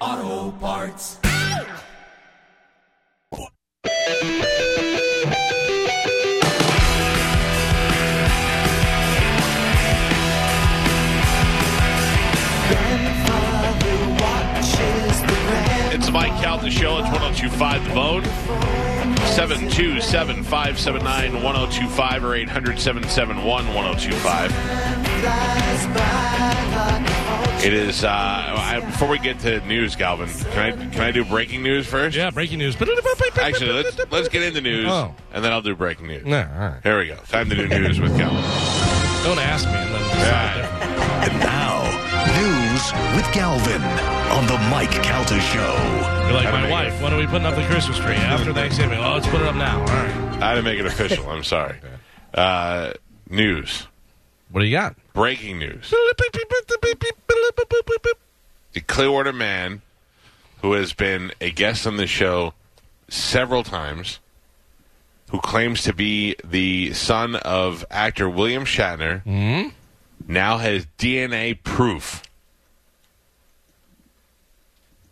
Auto Parts. Out the show. It's 102.5 The Bone. 727-579-1025 or 800-771-1025. It is, before we get to news, Galvin, can I do breaking news first? Yeah, breaking news. Actually, let's get into news, and then I'll do breaking news. No, all right. Here we go. Time to do news with Galvin. Don't ask me. And then And now, news with Galvin on the Mike Calta Show. You're like my wife. When are we putting up the Christmas tree? After Thanksgiving. Oh, let's put it up now. All right. I had to make it official. I'm sorry. News. What do you got? Breaking news. The Clearwater man who has been a guest on the show several times, who claims to be the son of actor William Shatner, now has DNA proof.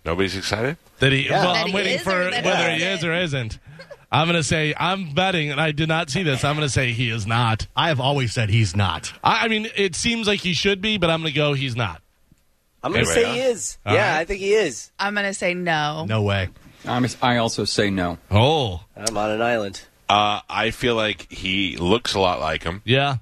Nobody's excited? I'm waiting for whether he is or isn't. I'm going to say, I'm betting, and I did not see this, I'm going to say he is not. I have always said he's not. I mean, it seems like he should be, but I'm going to go he's not. I'm going to say he is. I think he is. I'm going to say no. No way. I also say no. Oh. I'm on an island. I feel like he looks a lot like him. Yeah.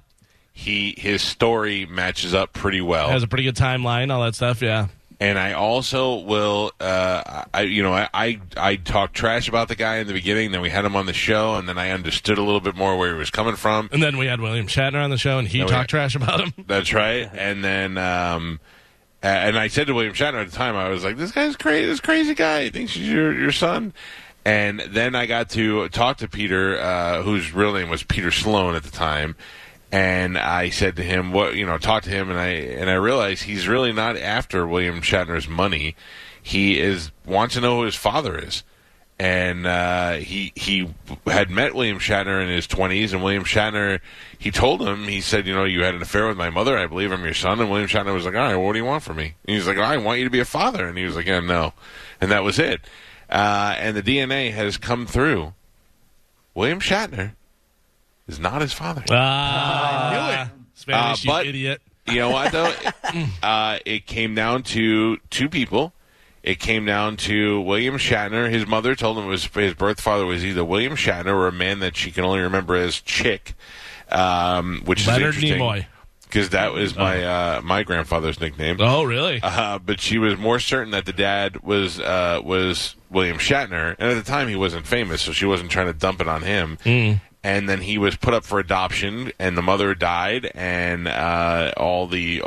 His story matches up pretty well. Has a pretty good timeline, all that stuff, yeah. And I also will, I talked trash about the guy in the beginning, then we had him on the show, and then I understood a little bit more where he was coming from. And then we had William Shatner on the show, and he talked trash about him. That's right. And then, and I said to William Shatner at the time, I was like, this guy's crazy, this crazy guy, he thinks he's your son. And then I got to talk to Peter, whose real name was Peter Sloan at the time. And I said to him, talk to him, and I realized he's really not after William Shatner's money. He wants to know who his father is. And he had met William Shatner in his 20s, and William Shatner, he told him, he said, you had an affair with my mother, I believe I'm your son. And William Shatner was like, all right, what do you want from me? And he's like, I want you to be a father. And he was like, yeah, no. And that was it. And the DNA has come through. William Shatner is not his father. I knew it. Spanish, you idiot. You know what, though? It came down to two people. It came down to William Shatner. His mother told him his birth father was either William Shatner or a man that she can only remember as Chick, which is interesting. Leonard Nimoy. Because that was my grandfather's nickname. Oh, really? But she was more certain that the dad was William Shatner. And at the time, he wasn't famous, so she wasn't trying to dump it on him. Mm. And then he was put up for adoption, and the mother died, and all the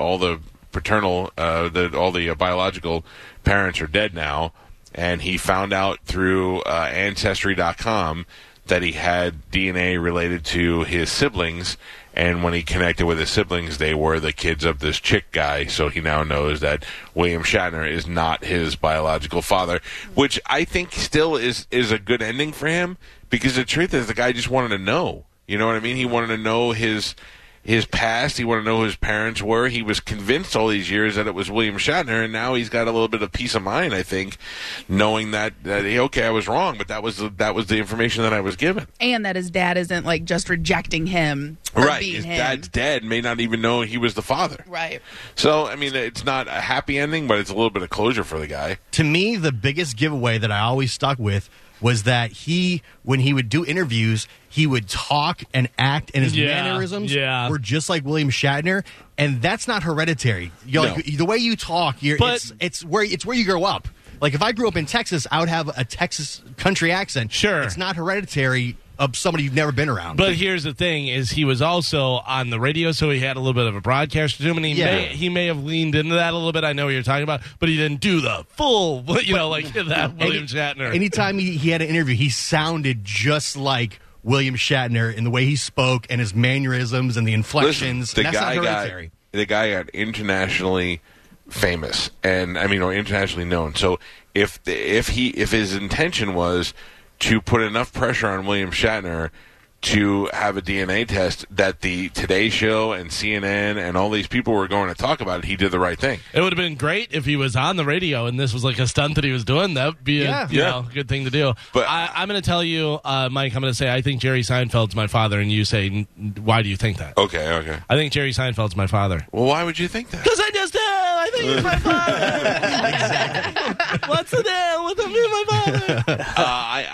biological parents are dead now. And he found out through Ancestry.com that he had DNA related to his siblings. And when he connected with his siblings, they were the kids of this Chick guy. So he now knows that William Shatner is not his biological father, which I think still is a good ending for him. Because the truth is, the guy just wanted to know. You know what I mean? He wanted to know his past. He wanted to know who his parents were. He was convinced all these years that it was William Shatner, and now he's got a little bit of peace of mind, I think, knowing that I was wrong, but that was the information that I was given. And that his dad isn't, like, just rejecting him or right. being his him. Dad's dad may not even know he was the father. Right. So, I mean, it's not a happy ending, but it's a little bit of closure for the guy. To me, the biggest giveaway that I always stuck with was that when he would do interviews, he would talk and act, and his mannerisms were just like William Shatner, and that's not hereditary. Like, the way you talk, it's where you grow up. Like, if I grew up in Texas, I would have a Texas country accent. Sure. It's not hereditary of somebody you've never been around. But here's the thing, is he was also on the radio, so he had a little bit of a broadcaster to him, and he may have leaned into that a little bit. I know what you're talking about, but he didn't do the full, like that William Shatner. Anytime he had an interview, he sounded just like William Shatner in the way he spoke and his mannerisms and the inflections. Listen, the guy got internationally famous and internationally known. So if his intention was to put enough pressure on William Shatner to have a DNA test that the Today Show and CNN and all these people were going to talk about it, he did the right thing. It would have been great if he was on the radio and this was like a stunt that he was doing. That would be a good thing to do. But I'm going to tell you, Mike, I'm going to say I think Jerry Seinfeld's my father, and you say, why do you think that? Okay. I think Jerry Seinfeld's my father. Well, why would you think that? Because I just did. I think he's my father. Exactly. What's the deal with me and my father?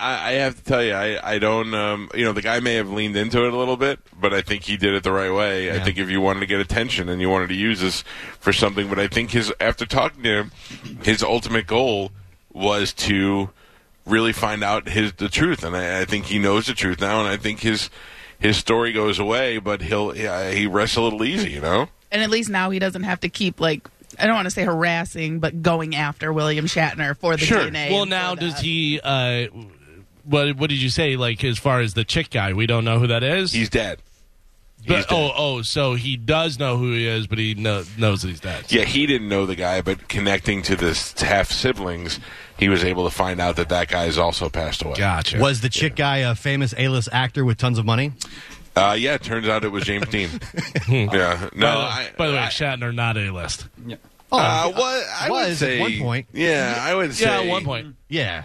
I have to tell you, I don't, the guy may have leaned into it a little bit, but I think he did it the right way. Yeah. I think if you wanted to get attention and you wanted to use this for something, but I think after talking to him, his ultimate goal was to really find out the truth, and I think he knows the truth now, and I think his story goes away, but he rests a little easy, And at least now he doesn't have to keep I don't want to say harassing, but going after William Shatner for the DNA. Well, now does he? What did you say? As far as the chick guy, we don't know who that is. He's dead. So he does know who he is, but he knows that he's dead. So. Yeah, he didn't know the guy, but connecting to this half siblings, he was able to find out that guy has also passed away. Gotcha. Was the chick guy a famous A-list actor with tons of money? Yeah, it turns out it was James Dean. Yeah. No. By the way, Shatner not A-list. Yeah. Oh, I would say, at one point. Yeah, I would say. Yeah, at one point. Yeah.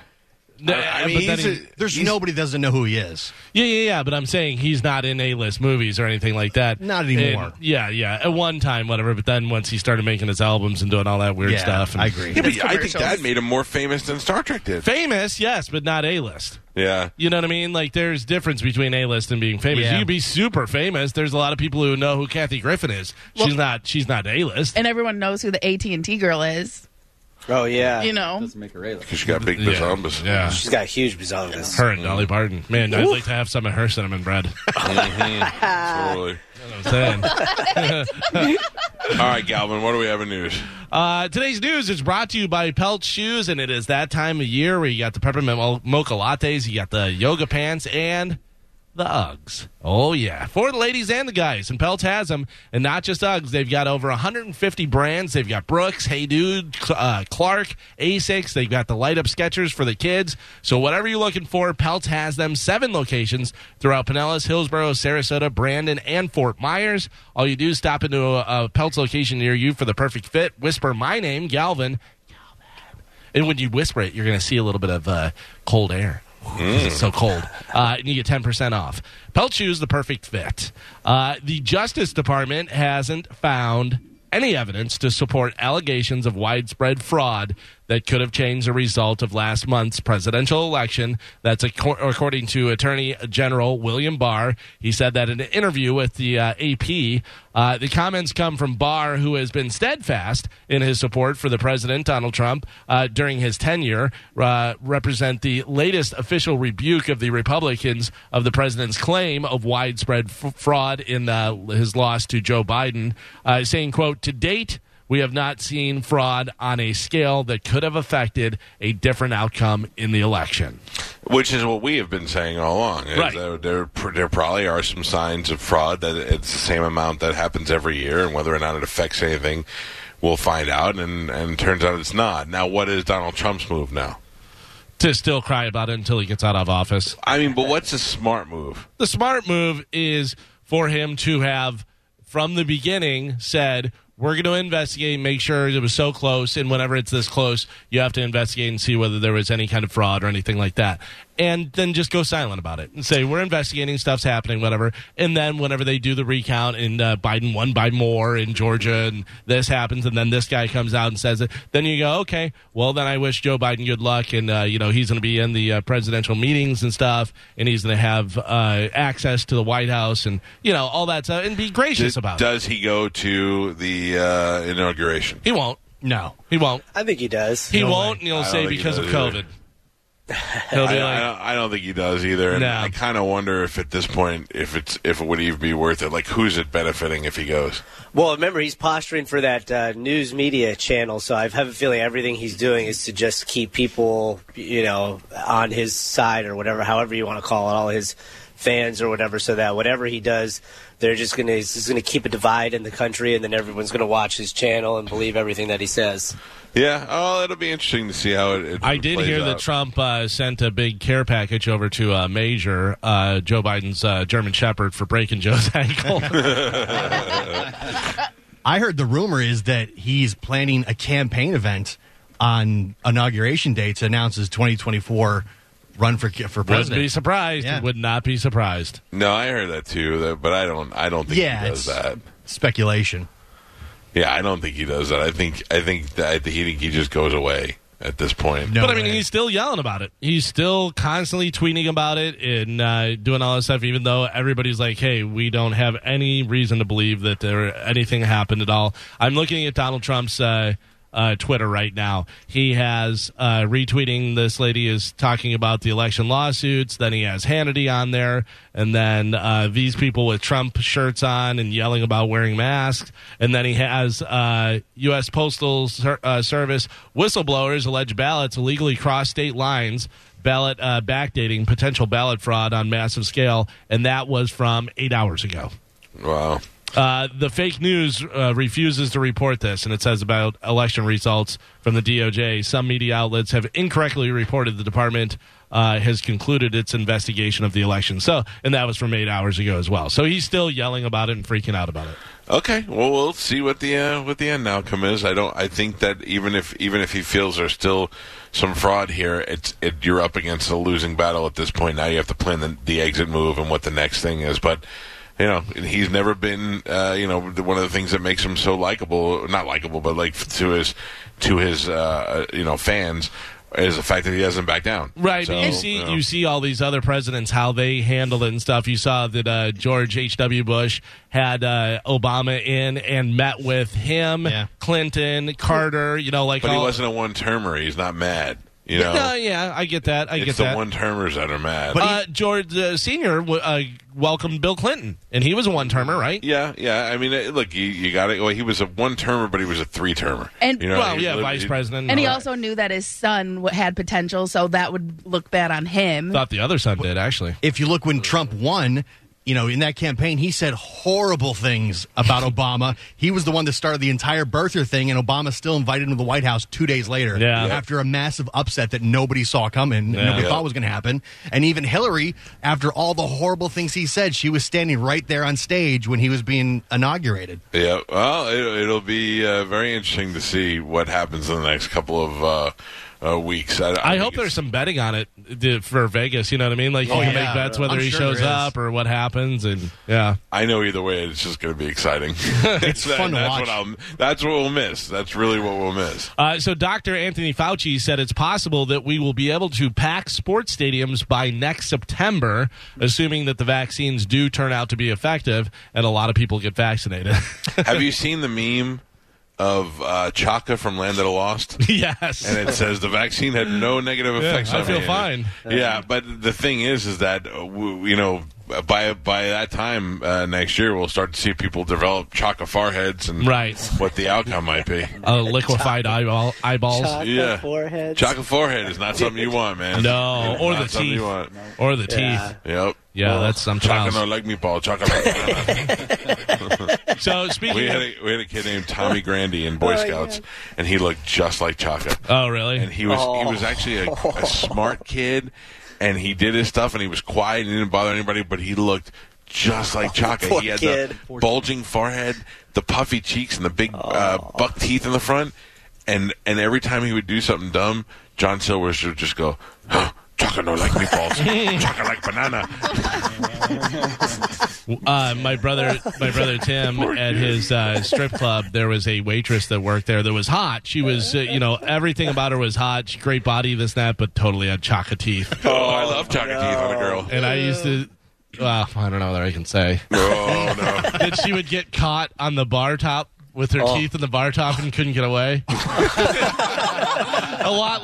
There's nobody that doesn't know who he is. Yeah. But I'm saying he's not in A-list movies or anything like that. Not anymore. Yeah. At one time, whatever. But then once he started making his albums and doing all that weird stuff. I agree. Yeah, but I think that made him more famous than Star Trek did. Famous, yes, but not A-list. Yeah. You know what I mean? There's difference between A-list and being famous. Yeah. You can be super famous. There's a lot of people who know who Kathy Griffin is. Well, she's not A-list. And everyone knows who the AT&T girl is. Oh, yeah. Doesn't make her A-list. She's got big bazongas. Yeah. She's got huge bazongas. Her and Dolly Parton. Man, I'd like to have some of her cinnamon bread. Totally. That's what I'm saying. All right, Galvin, what do we have in news? Today's news is brought to you by Pelt Shoes, and it is that time of year where you got the peppermint mocha lattes, you got the yoga pants, and the Uggs. Oh, yeah. For the ladies and the guys. And Pelt has them. And not just Uggs. They've got over 150 brands. They've got Brooks, Hey Dude, Clark, Asics. They've got the light-up Skechers for the kids. So whatever you're looking for, Pelt has them. 7 locations throughout Pinellas, Hillsborough, Sarasota, Brandon, and Fort Myers. All you do is stop into a Pelt's location near you for the perfect fit. Whisper my name, Galvin. And when you whisper it, you're going to see a little bit of cold air. It's so cold. And you get 10% off. Pelt Shoes, the perfect fit. The Justice Department hasn't found any evidence to support allegations of widespread fraud that could have changed the result of last month's presidential election. That's according to Attorney General William Barr. He said that in an interview with the AP. The comments come from Barr, who has been steadfast in his support for the president, Donald Trump, during his tenure, represent the latest official rebuke of the Republicans of the president's claim of widespread fraud in his loss to Joe Biden, saying, quote, to date, we have not seen fraud on a scale that could have affected a different outcome in the election. Which is what we have been saying all along. Right. There probably are some signs of fraud that it's the same amount that happens every year, and whether or not it affects anything, we'll find out, and turns out it's not. Now, what is Donald Trump's move now? To still cry about it until he gets out of office. But what's the smart move? The smart move is for him to have, from the beginning, said, we're going to investigate and make sure it was so close, and whenever it's this close, you have to investigate and see whether there was any kind of fraud or anything like that. And then just go silent about it and say, we're investigating, stuff's happening, whatever. And then whenever they do the recount and Biden won by more in Georgia and this happens and then this guy comes out and says it, then you go, okay, well, then I wish Joe Biden good luck. And, he's going to be in the presidential meetings and stuff, and he's going to have access to the White House and, all that stuff, and be gracious about it. Does he go to the inauguration? He won't. No, he won't. I think he does. He won't, and he'll say because of COVID. He'll be I don't think he does either. And no. I kind of wonder if at this point, if it would even be worth it. Like, who's it benefiting if he goes? Well, remember, he's posturing for that news media channel, so I have a feeling everything he's doing is to just keep people, you know, on his side or whatever, however you want to call it, all his fans or whatever, so that whatever he does, they're just going to keep a divide in the country, and then everyone's going to watch his channel and believe everything that he says. Yeah, oh, it'll be interesting to see how it I did hear out. That Trump sent a big care package over to Major, Joe Biden's German Shepherd, for breaking Joe's ankle. I heard the rumor is that he's planning a campaign event on Inauguration Day to announce his 2024 run for president. Wouldn't be surprised. Yeah. Would not be surprised. No, I heard that too, but I don't think he does that. Speculation. Yeah, I don't think he does that. I think he just goes away at this point. No, but I mean, he's still yelling about it. He's still constantly tweeting about it and doing all this stuff, even though everybody's like, hey, we don't have any reason to believe that anything happened at all. I'm looking at Donald Trump's Twitter right now. He has retweeting this lady is talking about the election lawsuits. Then he has Hannity on there, and then these people with Trump shirts on and yelling about wearing masks. And then he has U.S. Postal Service whistleblowers allege ballots illegally cross state lines, ballot backdating, potential ballot fraud on massive scale, and that was from 8 hours ago. Wow. The fake news refuses to report this, and it says about election results from the DOJ. Some media outlets have incorrectly reported the department has concluded its investigation of the election. So, and that was from 8 hours ago as well. So he's still yelling about it and freaking out about it. Okay, well, we'll see what the end outcome is. I think that even if he feels there's still some fraud here, you're up against a losing battle at this point. Now you have to plan the exit move and what the next thing is, but. You know, he's never been, one of the things that makes him so likable, not likable, but like to his fans is the fact that he doesn't back down. Right. So, you see all these other presidents, how they handled it and stuff. You saw that George H. W. Bush had Obama in and met with him, yeah. Clinton, Carter, But he wasn't a one-termer. He's not mad. You know, yeah, I get that. It's the one-termers that are mad. But George Sr. welcomed Bill Clinton, and he was a one-termer, right? Yeah. I mean, look, you got it. Well, he was a one-termer, but he was a three-termer. And vice president. And he also knew that his son had potential, so that would look bad on him. Thought the other son did, actually. If you look when Trump won, in that campaign, he said horrible things about Obama. He was the one that started the entire birther thing, and Obama still invited him to the White House 2 days later after a massive upset that nobody saw coming, nobody thought was going to happen. And even Hillary, after all the horrible things he said, she was standing right there on stage when he was being inaugurated. Yeah, well, it'll be very interesting to see what happens in the next couple of weeks. I hope there's some betting on it for Vegas. You know what I mean? Like, you can make bets whether he shows up or what happens. And I know either way, it's just going to be exciting. It's fun to watch. That's what we'll miss. That's really what we'll miss. So Dr. Anthony Fauci said it's possible that we will be able to pack sports stadiums by next September, assuming that the vaccines do turn out to be effective and a lot of people get vaccinated. Have you seen the meme of Chaka from Land of the Lost? Yes. And it says the vaccine had no negative effects on me. I feel fine. Yeah, but the thing is that, by that time next year, we'll start to see people develop Chaka foreheads and what the outcome might be. Liquefied eyeballs. Chaka foreheads. Chaka forehead is not something you want, man. No, or the teeth. You want. Or the teeth. Yep. Yeah, that's some Chaka no like me, Paul. Chaka like So speaking, we had a kid named Tommy Grandy in Boy Scouts, and he looked just like Chaka. Oh, really? And he was actually a smart kid, and he did his stuff, and he was quiet and didn't bother anybody, but he looked just like Chaka. He had the bulging forehead, the puffy cheeks, and the big buck teeth in the front. And every time he would do something dumb, John Silvers would just go, huh? Chaka no like meatballs. Chaka like banana. My brother Tim, at his strip club, there was a waitress that worked there that was hot. She was, everything about her was hot. She, great body, this and that, but totally had Chaka teeth. Oh, I love Chaka teeth on a girl. And I used to... Well, I don't know that I can say. Oh, no. That she would get caught on the bar top with her teeth in the bar top and couldn't get away. a lot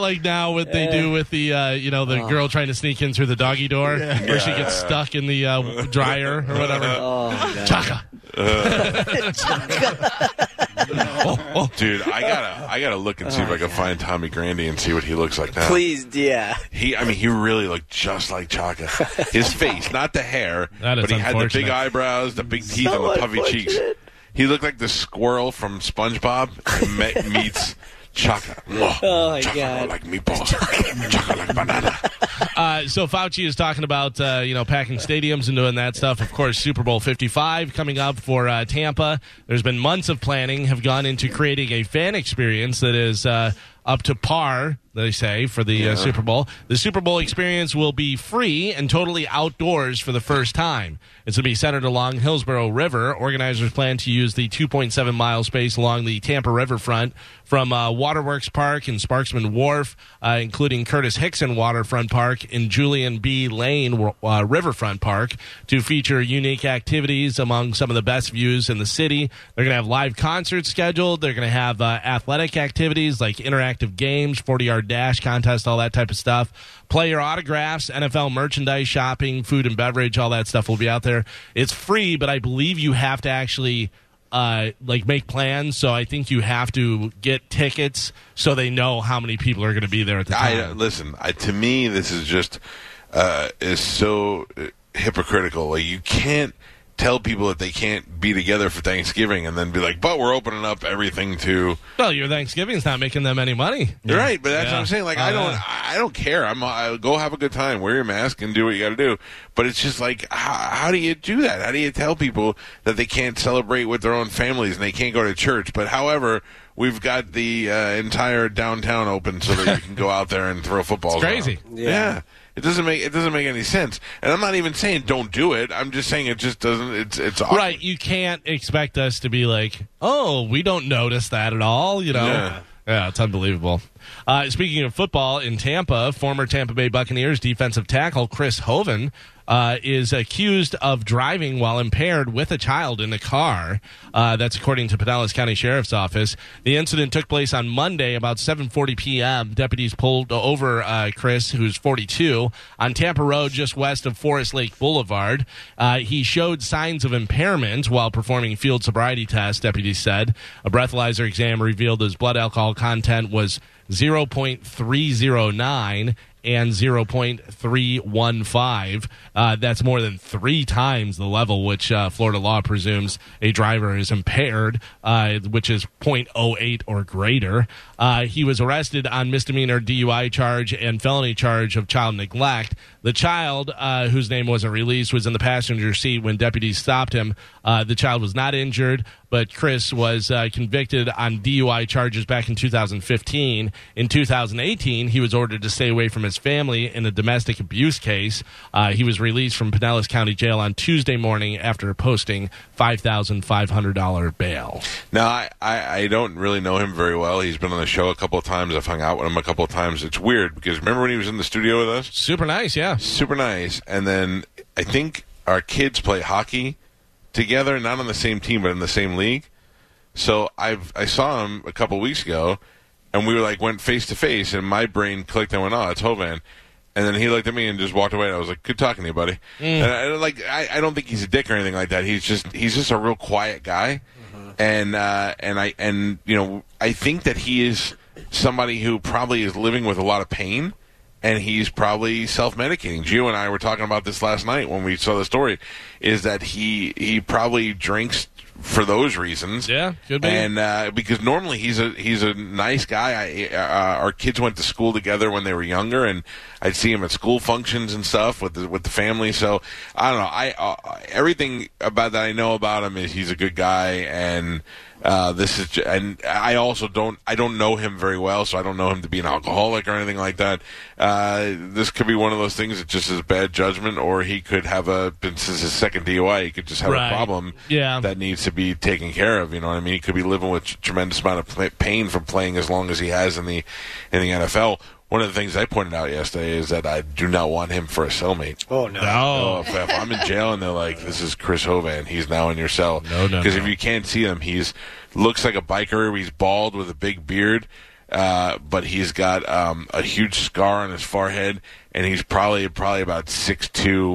like now what they do with the the girl trying to sneak in through the doggy door where she gets stuck in the dryer or whatever. Chaka. Dude, I gotta look and see if I can find Tommy Grandy and see what he looks like now. Please, yeah. He really looked just like Chaka. His face, not the hair, but he had the big eyebrows, the big teeth, and the puffy cheeks. He looked like the squirrel from SpongeBob meets Chaka. Oh my Chaka God! Like meatballs, Chaka like banana. So Fauci is talking about packing stadiums and doing that stuff. Of course, Super Bowl 55 coming up for Tampa. There's been months of planning have gone into creating a fan experience that is up to par, they say, for the Super Bowl. The Super Bowl experience will be free and totally outdoors for the first time. It's going to be centered along Hillsborough River. Organizers plan to use the 2.7-mile space along the Tampa riverfront from Waterworks Park and Sparksman Wharf, including Curtis Hickson Waterfront Park and Julian B. Lane Riverfront Park, to feature unique activities among some of the best views in the city. They're going to have live concerts scheduled. They're going to have athletic activities like interactive games, 40-yard dash contest, all that type of stuff. Player autographs, NFL merchandise, shopping, food and beverage, all that stuff will be out there. It's free, but I believe you have to actually make plans. So I think you have to get tickets so they know how many people are going to be there at the time. To me, this is just is so hypocritical. Like, you can't tell people that they can't be together for Thanksgiving and then be like, but we're opening up everything to... Well, your Thanksgiving's not making them any money. Yeah. Right, but that's what I'm saying. Like, I don't care. I'll go have a good time. Wear your mask and do what you got to do. But it's just like, how do you do that? How do you tell people that they can't celebrate with their own families and they can't go to church? But however... We've got the entire downtown open so that you can go out there and throw footballs. It's crazy. Yeah. It doesn't make any sense. And I'm not even saying don't do it. I'm just saying it just doesn't. It's awkward. Right. You can't expect us to be like, oh, we don't notice that at all. You know. Yeah, it's unbelievable. Speaking of football in Tampa, former Tampa Bay Buccaneers defensive tackle Chris Hovan is accused of driving while impaired with a child in a car. That's according to Pinellas County Sheriff's Office. The incident took place on Monday about 7:40 p.m. Deputies pulled over Chris, who's 42, on Tampa Road just west of Forest Lake Boulevard. He showed signs of impairment while performing field sobriety tests, deputies said. A breathalyzer exam revealed his blood alcohol content was 0.309 and 0.315. That's more than three times the level which Florida law presumes a driver is impaired, which is 0.08 or greater. He was arrested on misdemeanor DUI charge and felony charge of child neglect. The child, whose name wasn't released, was in the passenger seat when deputies stopped him. The child was not injured, but Chris was convicted on DUI charges back in 2015. In 2018, he was ordered to stay away from his family in a domestic abuse case. He was released from Pinellas County Jail on Tuesday morning after posting $5,500 bail. Now, I don't really know him very well. He's been on the show a couple of times. I've hung out with him a couple of times. It's weird because remember when he was in the studio with us? Super nice, yeah. Super nice. And then I think our kids play hockey together, not on the same team, but in the same league. So I saw him a couple weeks ago, and we went face to face, and my brain clicked and went, "Oh, it's Hovan." And then he looked at me and just walked away. And I was like, "Good talking to you, buddy." Mm. And I don't think he's a dick or anything like that. He's just a real quiet guy, and I think that he is somebody who probably is living with a lot of pain. And he's probably self-medicating. Gio and I were talking about this last night when we saw the story, is that he probably drinks for those reasons. Yeah, could be. And because normally he's a nice guy. Our kids went to school together when they were younger, and I'd see him at school functions and stuff with the family. So I don't know. Everything about that I know about him is he's a good guy, and I don't know him very well, so I don't know him to be an alcoholic or anything like that. This could be one of those things that just is bad judgment, or he could have since his second DUI, he could just have a problem that needs to be taken care of. You know what I mean? He could be living with a tremendous amount of pain from playing as long as he has in the NFL. One of the things I pointed out yesterday is that I do not want him for a cellmate. Oh, no. No. If I'm in jail and they're like, this is Chris Hovan. He's now in your cell. No. Because if you can't see him, he's looks like a biker. He's bald with a big beard, but he's got a huge scar on his forehead, and he's probably about 6'2",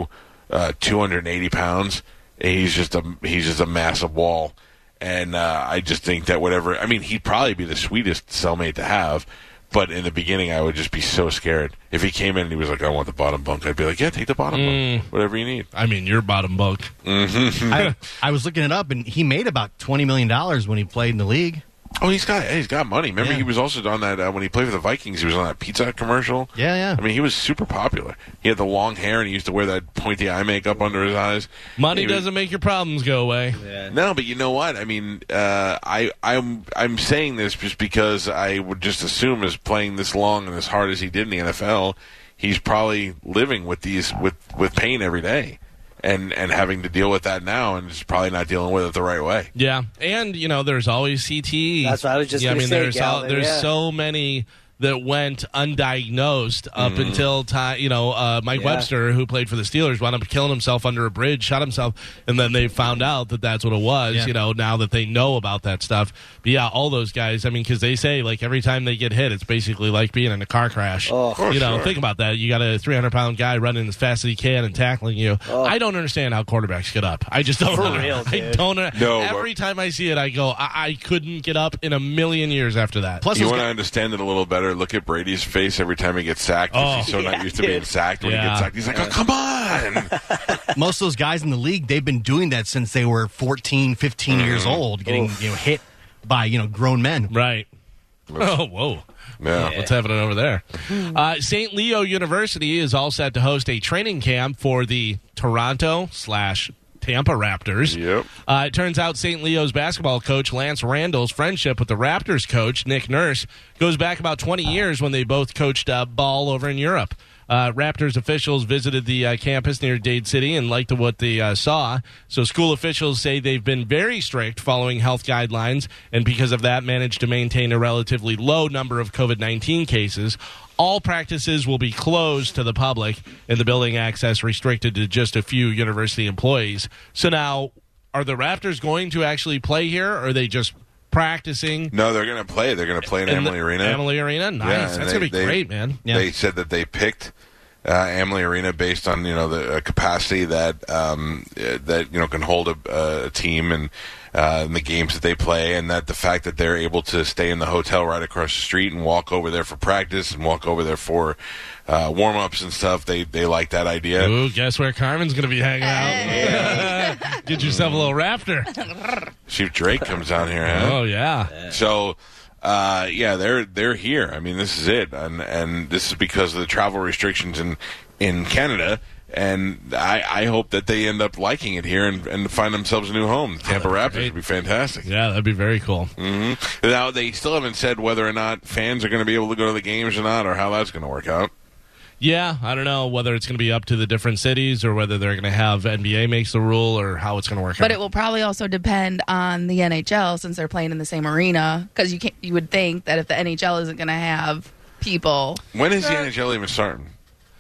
280 pounds. And he's just a massive wall. And I just think that whatever... I mean, he'd probably be the sweetest cellmate to have. But in the beginning, I would just be so scared. If he came in and he was like, I want the bottom bunk, I'd be like, yeah, take the bottom bunk. Whatever you need. I mean, your bottom bunk. Mm-hmm. I was looking it up, and he made about $20 million when he played in the league. Oh, he's got money. Remember, he was also on that, when he played for the Vikings, he was on that Pizza Hut commercial. Yeah. I mean, he was super popular. He had the long hair, and he used to wear that pointy eye makeup under his eyes. Money doesn't make your problems go away. Yeah. No, but you know what? I mean, I'm saying this just because I would just assume as playing this long and as hard as he did in the NFL, he's probably living with these with pain every day. And having to deal with that now and just probably not dealing with it the right way. Yeah. And, you know, there's always CTE. That's what I was just going to say. There's so many that went undiagnosed up until time. You know, Mike Webster, who played for the Steelers, wound up killing himself under a bridge, shot himself, and then they found out that that's what it was, you know, now that they know about that stuff. But, yeah, all those guys, I mean, because they say, like, every time they get hit, it's basically like being in a car crash. Oh, you know, think about that. You got a 300-pound guy running as fast as he can and tackling you. Oh. I don't understand how quarterbacks get up. I just don't. For real, dude. I don't. No, every time I see it, I go, I couldn't get up in a million years after that. Plus, you want to understand it a little better. Look at Brady's face every time he gets sacked. Oh, he's so not used to being sacked. When he gets sacked, he's like, oh, come on. Most of those guys in the league, they've been doing that since they were 14, 15 years old, getting hit by grown men. Right. Oh, whoa. Yeah. What's happening over there? St. Leo University is all set to host a training camp for the Toronto/Tampa Raptors. Yep. It turns out St. Leo's basketball coach Lance Randall's friendship with the Raptors coach Nick Nurse goes back about 20 years when they both coached ball over in Europe. Raptors officials visited the campus near Dade City and liked what they saw. So school officials say they've been very strict following health guidelines and because of that managed to maintain a relatively low number of COVID-19 cases. All practices will be closed to the public and the building access restricted to just a few university employees. So now, are the Raptors going to actually play here or are they just... practicing? No, they're going to play. They're going to play in Amalie Arena. Amalie Arena? Nice. Yeah, that's going to be great, man. Yeah. They said that they picked Amalie Arena based on, the capacity that, can hold a team and the games that they play, and that the fact that they're able to stay in the hotel right across the street and walk over there for practice and walk over there for warm-ups and stuff, they like that idea. Ooh, guess where Carmen's going to be hanging out? Hey. Get yourself a little raptor. See if Drake comes down here, huh? Oh, yeah. So, they're here. I mean, this is it. And this is because of the travel restrictions in Canada. And I hope that they end up liking it here and find themselves a new home. Tampa Raptors would be fantastic. Yeah, that'd be very cool. Mm-hmm. Now, they still haven't said whether or not fans are going to be able to go to the games or not or how that's going to work out. Yeah, I don't know whether it's going to be up to the different cities or whether they're going to have NBA makes the rule or how it's going to work out. But it will probably also depend on the NHL since they're playing in the same arena because you would think that if the NHL isn't going to have people. When is the NHL even starting?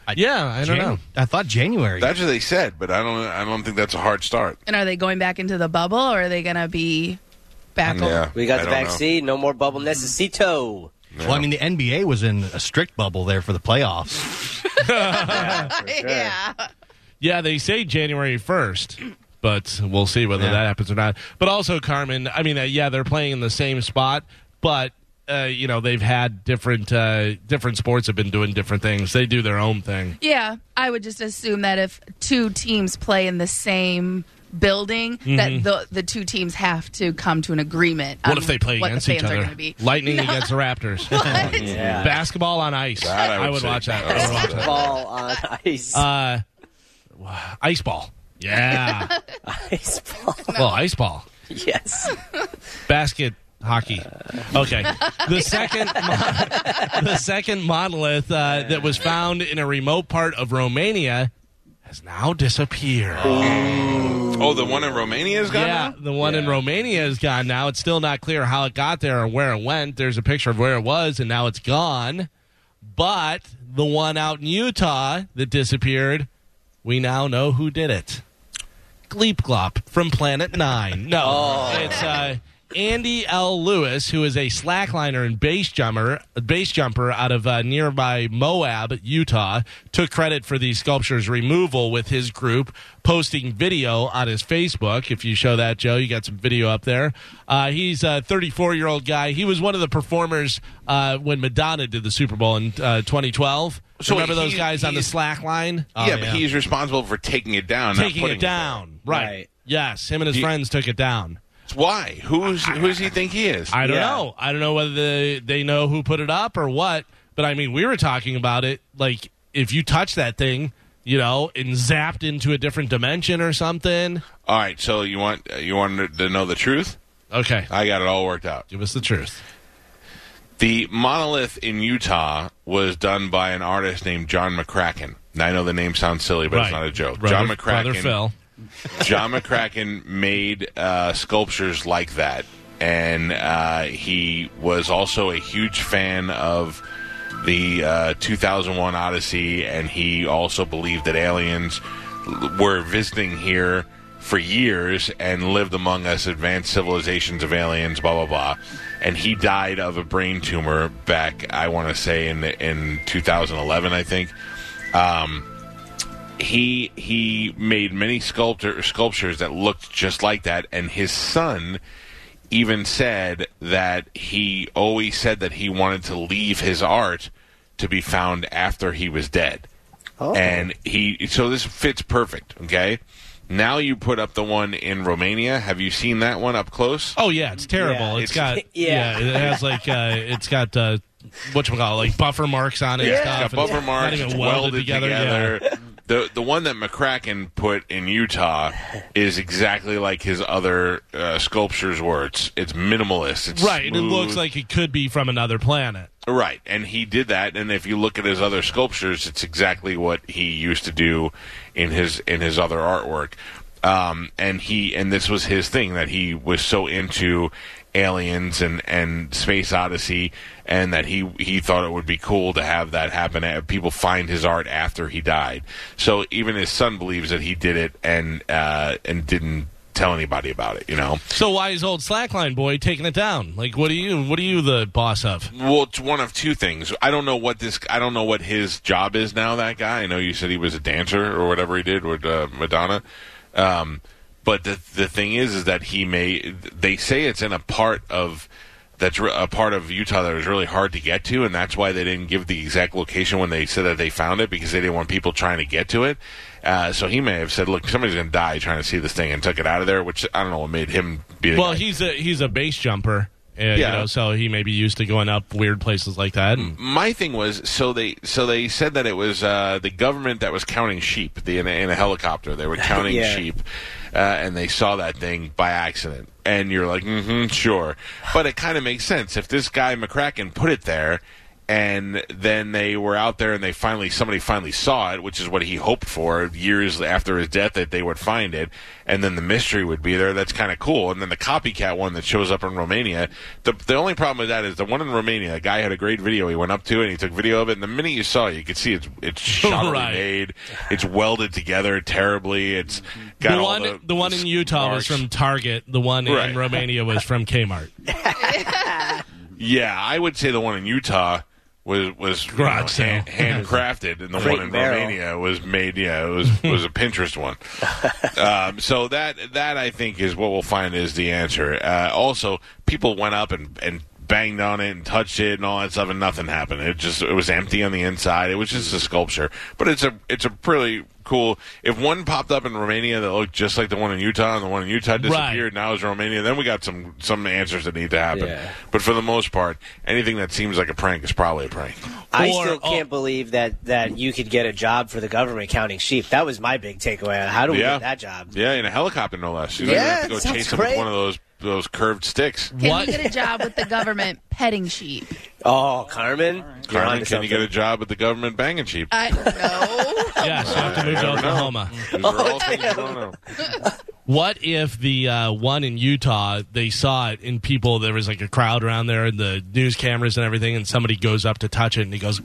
I don't know. I thought January. That's what they said, but I don't think that's a hard start. And are they going back into the bubble, or are they going to be back on? Yeah, we got the vaccine. No more bubble necessito. No. Well, I mean, the NBA was in a strict bubble there for the playoffs. Yeah, they say January 1st. But we'll see whether that happens or not. But also, Carmen, I mean, they're playing in the same spot, but... they've had different sports have been doing different things. They do their own thing. Yeah, I would just assume that if two teams play in the same building, that the two teams have to come to an agreement. What if they play against each other? Lightning against the Raptors. Basketball on ice. That I would watch that. Basketball on ice. Ice ball. Yeah. Ice ball. Well, ice ball. Yes. Basket. Hockey. Okay. The second monolith that was found in a remote part of Romania has now disappeared. Oh, the one in Romania is gone now? Yeah, the one in Romania is gone now. It's still not clear how it got there or where it went. There's a picture of where it was, and now it's gone. But the one out in Utah that disappeared, we now know who did it. Gleep Glop from Planet 9. No, it's Andy L. Lewis, who is a slackliner and base jumper out of nearby Moab, Utah, took credit for the sculpture's removal with his group posting video on his Facebook. If you show that, Joe, you got some video up there. He's a 34-year-old guy. He was one of the performers when Madonna did the Super Bowl in 2012. So remember those guys on the slack line? Oh, yeah, but he's responsible for taking it down. Taking it down, right. Yes, him and his friends took it down. Why? Who does he think he is? I don't know. I don't know whether they know who put it up or what. But, I mean, we were talking about it. Like, if you touch that thing, you know, and zapped into a different dimension or something. All right, so you want to know the truth? Okay. I got it all worked out. Give us the truth. The monolith in Utah was done by an artist named John McCracken. Now, I know the name sounds silly, but it's not a joke. John McCracken. Phil. John McCracken made sculptures like that, and he was also a huge fan of the 2001 Odyssey, and he also believed that aliens were visiting here for years and lived among us, advanced civilizations of aliens, blah, blah, blah. And he died of a brain tumor back, I want to say, in 2011, I think. He made many sculptures that looked just like that, and his son even said that he always said that he wanted to leave his art to be found after he was dead. Oh. And so this fits perfect, okay? Now you put up the one in Romania. Have you seen that one up close? Oh, yeah, it's terrible. Yeah, it's got it has like it's got whatchamacallit, like buffer marks on it. Yeah, and stuff. It's got buffer marks, it's welded together. Yeah. The one that McCracken put in Utah is exactly like his other sculptures were. It's minimalist. It's right, smooth. And it looks like it could be from another planet. Right, and he did that. And if you look at his other sculptures, it's exactly what he used to do in his other artwork. And this was his thing, that he was so into aliens and Space Odyssey, and that he thought it would be cool to have that happen. People find his art after he died. So even his son believes that he did it and didn't tell anybody about it, you know? So why is old slackline boy taking it down? Like, what are you the boss of? Well, it's one of two things. I don't know what his job is now, that guy. I know you said he was a dancer or whatever he did with Madonna. But the thing is that they say it's in a part of Utah that was really hard to get to, and that's why they didn't give the exact location when they said that they found it, because they didn't want people trying to get to it. So he may have said, "Look, somebody's going to die trying to see this thing," and took it out of there. Which I don't know what made him be the guy. He's a base jumper, so he may be used to going up weird places like that. My thing was, so they said that it was the government that was counting sheep in a helicopter. They were counting sheep. And they saw that thing by accident. And you're like, mm-hmm, sure. But it kind of makes sense. If this guy McCracken put it there, and then they were out there and somebody finally saw it, which is what he hoped for years after his death, that they would find it, and then the mystery would be there. That's kind of cool. And then the copycat one that shows up in Romania, the only problem with that is the one in Romania, a guy had a great video. He went up to it and he took video of it, and the minute you saw it, you could see it's shoddily made. It's welded together terribly. It's got the one in Utah marks. Was from Target. The one in Romania was from Kmart. Yeah, I would say the one in Utah was handcrafted, and the Great one in barrel. Romania was made. Yeah, it was a Pinterest one. So that I think is what we'll find is the answer. Also, people went up and banged on it and touched it and all that stuff, and nothing happened. It was empty on the inside. It was just a sculpture, but it's a pretty cool. If one popped up in Romania that looked just like the one in Utah, and the one in Utah disappeared, now it's Romania. Then we got some answers that need to happen. Yeah. But for the most part, anything that seems like a prank is probably a prank. I still can't believe that you could get a job for the government counting sheep. That was my big takeaway. How do we get that job? Yeah, in a helicopter, no less. You don't have to go chase them with one of those curved sticks. Can you get a job with the government petting sheep? Oh, Carmen. Right. Carmen, can you get a job with the government banging sheep? No. Yes, you have to move to Oklahoma. These are all things going on. What if the one in Utah, they saw it in people, there was like a crowd around there and the news cameras and everything, and somebody goes up to touch it and he goes...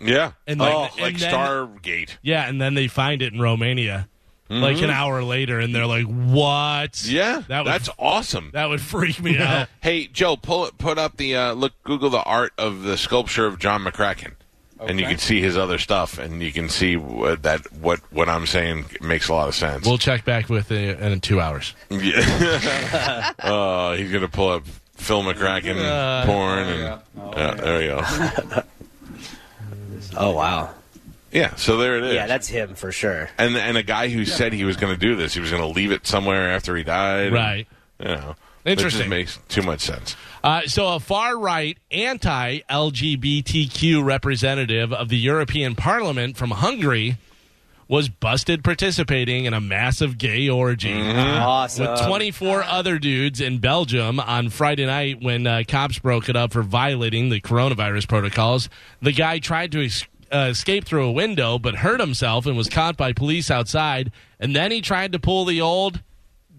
Yeah. And like then, Stargate. Yeah, and then they find it in Romania like an hour later, and they're like, what? Yeah, that's awesome. That would freak me out. Hey, Joe, put up the... Google the art of the sculpture of John McCracken. Okay. And you can see his other stuff, and you can see what I'm saying makes a lot of sense. We'll check back with it in 2 hours. Yeah. He's going to pull up Phil McCracken porn. There we go. Oh, wow. Yeah, so there it is. Yeah, that's him for sure. And a guy who said he was going to do this, he was going to leave it somewhere after he died. Right. And, you know. Interesting. That just makes too much sense. So a far-right anti-LGBTQ representative of the European Parliament from Hungary was busted participating in a massive gay orgy awesome. With 24 other dudes in Belgium on Friday night when cops broke it up for violating the coronavirus protocols. The guy tried to escape through a window but hurt himself and was caught by police outside, and then he tried to pull the old...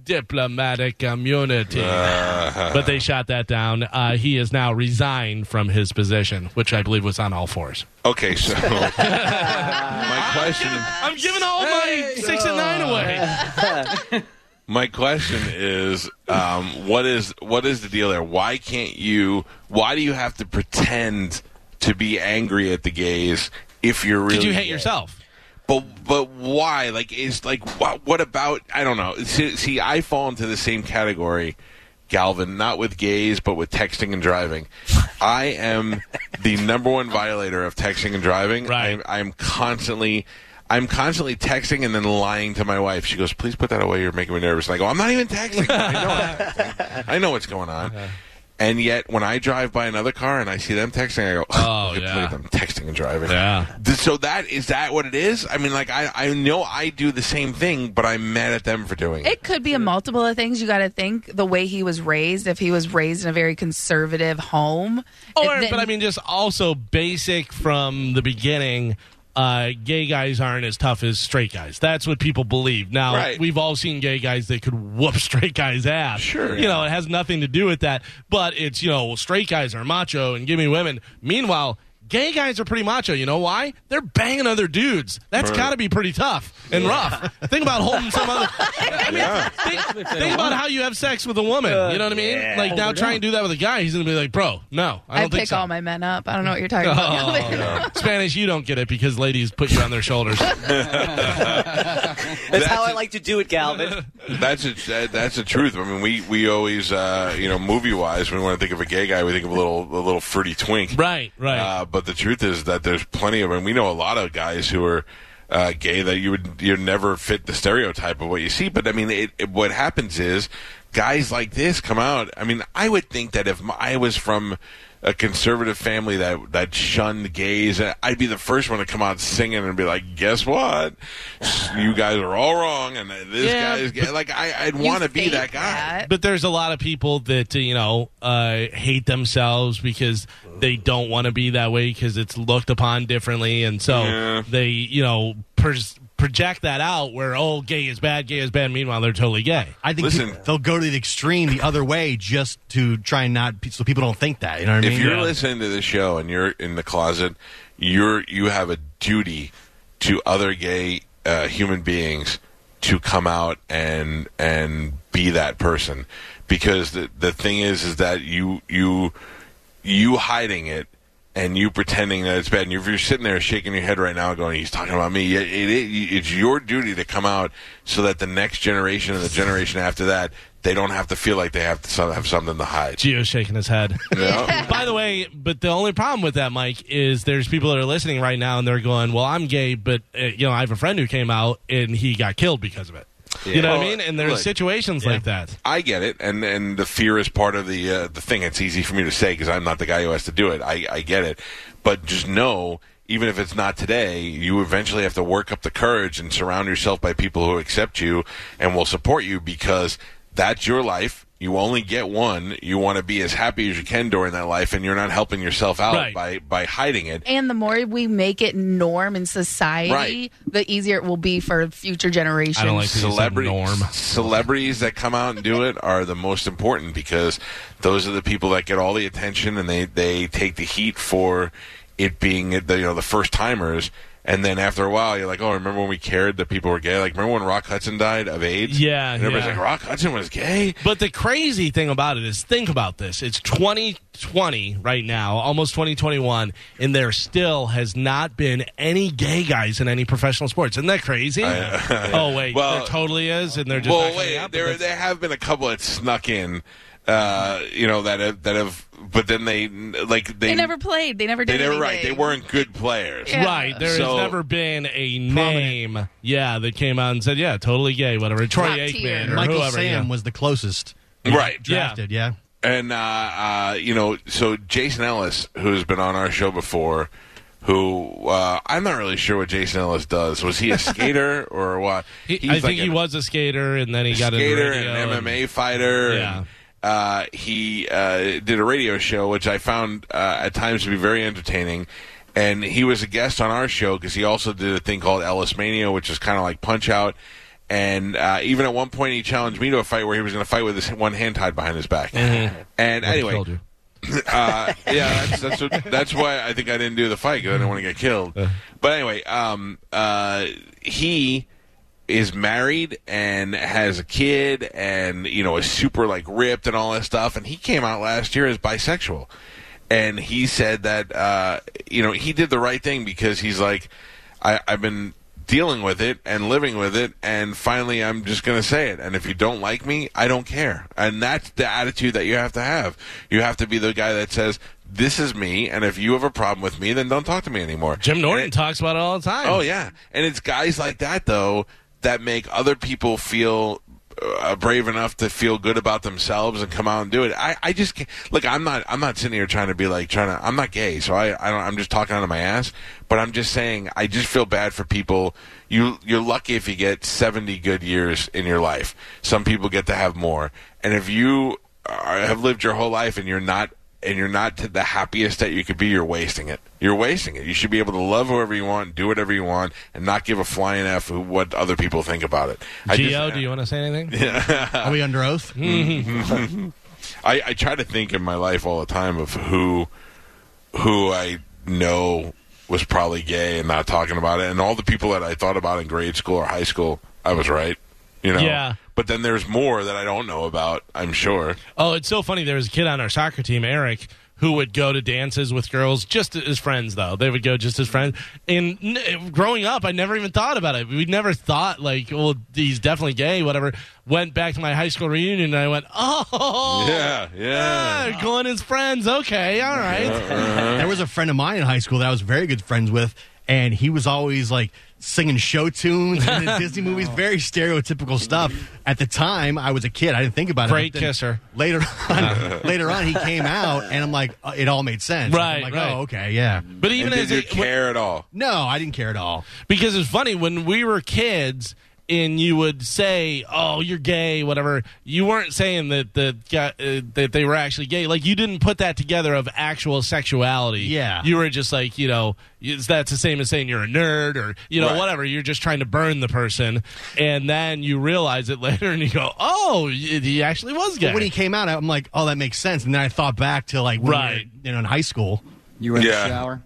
diplomatic immunity. But they shot that down. He is now resigned from his position, which I believe was on all fours. Okay, so my question... I'm giving all my 6 and 9 away. My question is, what is the deal there? Why can't you... Why do you have to pretend to be angry at the gays if you're really... Did you hate yourself? But why? Like, it's like, what about, I don't know. See, I fall into the same category, Galvin, not with gays, but with texting and driving. I am the number one violator of texting and driving. Right. I'm constantly texting and then lying to my wife. She goes, please put that away. You're making me nervous. And I go, I'm not even texting. I know what's going on. Okay. And yet, when I drive by another car and I see them texting, I go, look at them texting and driving. Yeah. So is that what it is? I mean, like, I know I do the same thing, but I'm mad at them for doing it. It could be a multiple of things. You got to think the way he was raised, if he was raised in a very conservative home. But I mean, just also basic from the beginning, gay guys aren't as tough as straight guys. That's what people believe. Now, We've all seen gay guys that could whoop straight guys' ass. Sure. You know, it has nothing to do with that. But it's, you know, straight guys are macho and give me women. Meanwhile, gay guys are pretty macho. You know why? They're banging other dudes. That's got to be pretty tough and rough. Think about holding some other... I mean, think about how you have sex with a woman. You know what I mean? Yeah. Like, now try and do that with a guy. He's going to be like, bro, no, I don't think pick so. All my men up. I don't know what you're talking about. No. Spanish, you don't get it because ladies put you on their shoulders. That's how I like to do it, Galvin. That's the truth. I mean, we always, you know, movie-wise, when we want to think of a gay guy, we think of a little fruity twink. Right. But the truth is that there's plenty of, and we know a lot of guys who are gay that you never fit the stereotype of what you see. But I mean, what happens is guys like this come out. I mean, I would think that if I was from a conservative family that shunned gays, I'd be the first one to come out singing and be like, "Guess what? You guys are all wrong." And this guy is gay. Like, I'd want to be that guy. But there's a lot of people that you know hate themselves because they don't want to be that way because it's looked upon differently, and so they project that out where, oh, gay is bad, meanwhile, they're totally gay. I think they'll go to the extreme the other way just to try and not, so people don't think that, you know what I mean? If you're listening to this show and you're in the closet, you have a duty to other gay human beings to come out and be that person. Because the thing is that you hiding it and you pretending that it's bad, and you're sitting there shaking your head right now going, he's talking about me. It's your duty to come out so that the next generation and the generation after that, they don't have to feel like they have to have something to hide. Gio's shaking his head. Yeah. By the way, but the only problem with that, Mike, is there's people that are listening right now, and they're going, well, I'm gay, but you know, I have a friend who came out, and he got killed because of it. Yeah. You know what I mean? And there's situations like that. I get it, and the fear is part of the thing. It's easy for me to say because I'm not the guy who has to do it. I get it. But just know, even if it's not today, you eventually have to work up the courage and surround yourself by people who accept you and will support you because that's your life. You only get one. You want to be as happy as you can during that life, and you're not helping yourself out by hiding it. And the more we make it norm in society, the easier it will be for future generations. I don't like Celebrities that come out and do it are the most important, because those are the people that get all the attention, and they take the heat for it being the first timers. And then after a while, you're like, oh, remember when we cared that people were gay? Like, remember when Rock Hudson died of AIDS? Yeah. And everybody's like, Rock Hudson was gay? But the crazy thing about it is, think about this. It's 2020 right now, almost 2021, and there still has not been any gay guys in any professional sports. Isn't that crazy? Oh, wait. Well, there totally is, and they're just not coming out. There have been a couple that snuck in. But then they never played. They never did anything. They weren't good players. Yeah. Right. There's never been a name that came out and said, yeah, totally gay, whatever. Troy Aikman or Michael whoever. Sam was the closest. Right. Drafted, yeah. And, so Jason Ellis, who's been on our show before, who I'm not really sure what Jason Ellis does. Was he a skater or what? I think he was a skater, and then he got into radio. A skater and an MMA fighter. Yeah. He did a radio show, which I found at times to be very entertaining. And he was a guest on our show because he also did a thing called Ellis Mania, which is kind of like Punch Out. And even at one point, he challenged me to a fight where he was going to fight with his one hand tied behind his back. Mm-hmm. And anyway, that's why I think I didn't do the fight, because I didn't want to get killed. But anyway, he is married and has a kid and, is super, ripped and all that stuff. And he came out last year as bisexual. And he said that, he did the right thing, because he's like, I've been dealing with it and living with it, and finally I'm just going to say it. And if you don't like me, I don't care. And that's the attitude that you have to have. You have to be the guy that says, this is me, and if you have a problem with me, then don't talk to me anymore. Jim Norton talks about it all the time. Oh, yeah. And it's guys like that, though, that make other people feel brave enough to feel good about themselves and come out and do it. I just can't. Look, I'm not sitting here trying to be I'm not gay, so I'm just talking out of my ass. But I'm just saying, I just feel bad for people. You're lucky if you get 70 good years in your life. Some people get to have more. And if you have lived your whole life and you're not the happiest that you could be, you're wasting it. You're wasting it. You should be able to love whoever you want, do whatever you want, and not give a flying F what other people think about it. Gio, do you want to say anything? Yeah. Are we under oath? Mm-hmm. I try to think in my life all the time of who I know was probably gay and not talking about it. And all the people that I thought about in grade school or high school, I was right. Yeah. But then there's more that I don't know about, I'm sure. Oh, it's so funny. There was a kid on our soccer team, Eric, who would go to dances with girls just as friends, though. They would go just as friends. And growing up, I never even thought about it. We never thought, he's definitely gay, whatever. Went back to my high school reunion, and I went, Yeah, going as friends. Okay, all right. There was a friend of mine in high school that I was very good friends with, and he was always, singing show tunes and Disney movies, very stereotypical stuff. At the time, I was a kid. I didn't think about it. Great kisser. Later on, he came out, and I'm like, it all made sense. Right, oh, okay, yeah. But even did you care at all? No, I didn't care at all. Because it's funny, when we were kids, and you would say, oh, you're gay, whatever, you weren't saying that they were actually gay. You didn't put that together of actual sexuality. Yeah. You were just that's the same as saying you're a nerd or, whatever. You're just trying to burn the person. And then you realize it later and you go, oh, he actually was gay. Well, when he came out, I'm like, oh, that makes sense. And then I thought back to, when we were in high school. You were in the shower,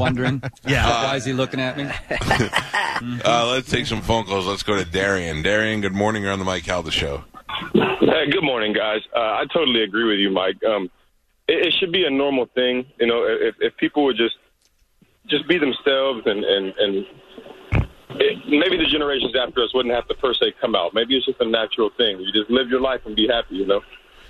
wondering, why is he looking at me? Let's take some phone calls. Let's go to Darian. Darian, good morning. You're on the Mike Calda Show. Hey, good morning, guys. I totally agree with you, Mike. It should be a normal thing, if people would just be themselves, and maybe the generations after us wouldn't have to per se come out. Maybe it's just a natural thing. You just live your life and be happy,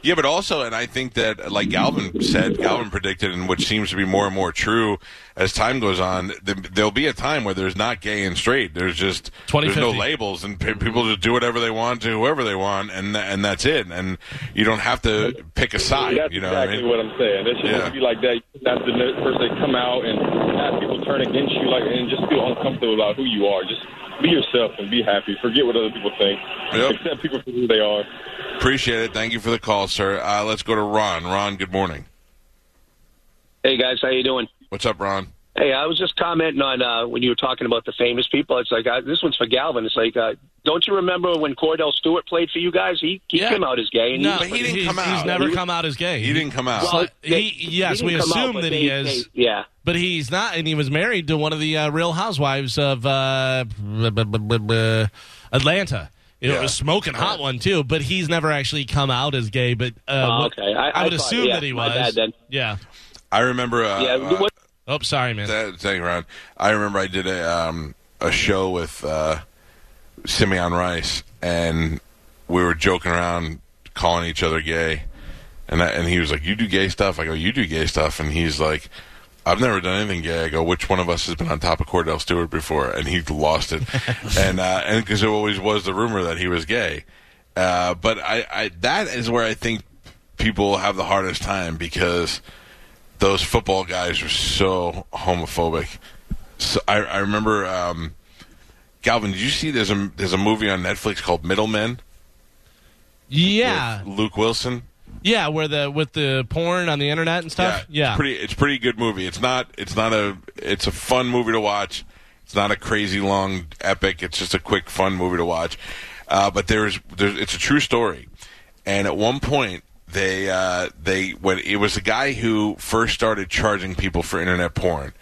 Yeah, but also, and I think that, Galvin predicted, and which seems to be more and more true as time goes on, there'll be a time where there's not gay and straight. There's just there's no labels, and people just do whatever they want to whoever they want, and that's it. And you don't have to pick a side. That's exactly what I'm saying. It should be like that. That's the first they come out and have people turn against you, and just feel uncomfortable about who you are. Just be yourself and be happy. Forget what other people think. Accept people for who they are. Appreciate it. Thank you for the call, sir. Let's go to Ron. Ron, good morning. Hey, guys. How you doing? What's up, Ron? Hey, I was just commenting on when you were talking about the famous people. It's like, this one's for Galvin. It's like, don't you remember when Cordell Stewart played for you guys? He came out as gay. And no, he didn't come out. He's never come out as gay. He didn't come out. Well, yes, we assume that he is. Yeah. But he's not, and he was married to one of the Real Housewives of Atlanta. It was smoking hot one, too, but he's never actually come out as gay. But okay. I would assume that he was. My bad, then. Yeah. I remember... oh, sorry, man. Thank you, Ron. I remember I did a show with Simeon Rice, and we were joking around, calling each other gay. And he was like, you do gay stuff? I go, you do gay stuff. And he's like, I've never done anything gay. I go, which one of us has been on top of Cordell Stewart before? And he lost it. And because there always was the rumor that he was gay. But I that is where I think people have the hardest time, because... those football guys are so homophobic. So I remember, Galvin, did you see there's a movie on Netflix called Middlemen? Yeah. With Luke Wilson? Yeah, with the porn on the internet and stuff? Yeah. It's a pretty good movie. It's a fun movie to watch. It's not a crazy long epic. It's just a quick, fun movie to watch. But it's a true story. And at one point, it was the guy who first started charging people for internet porn.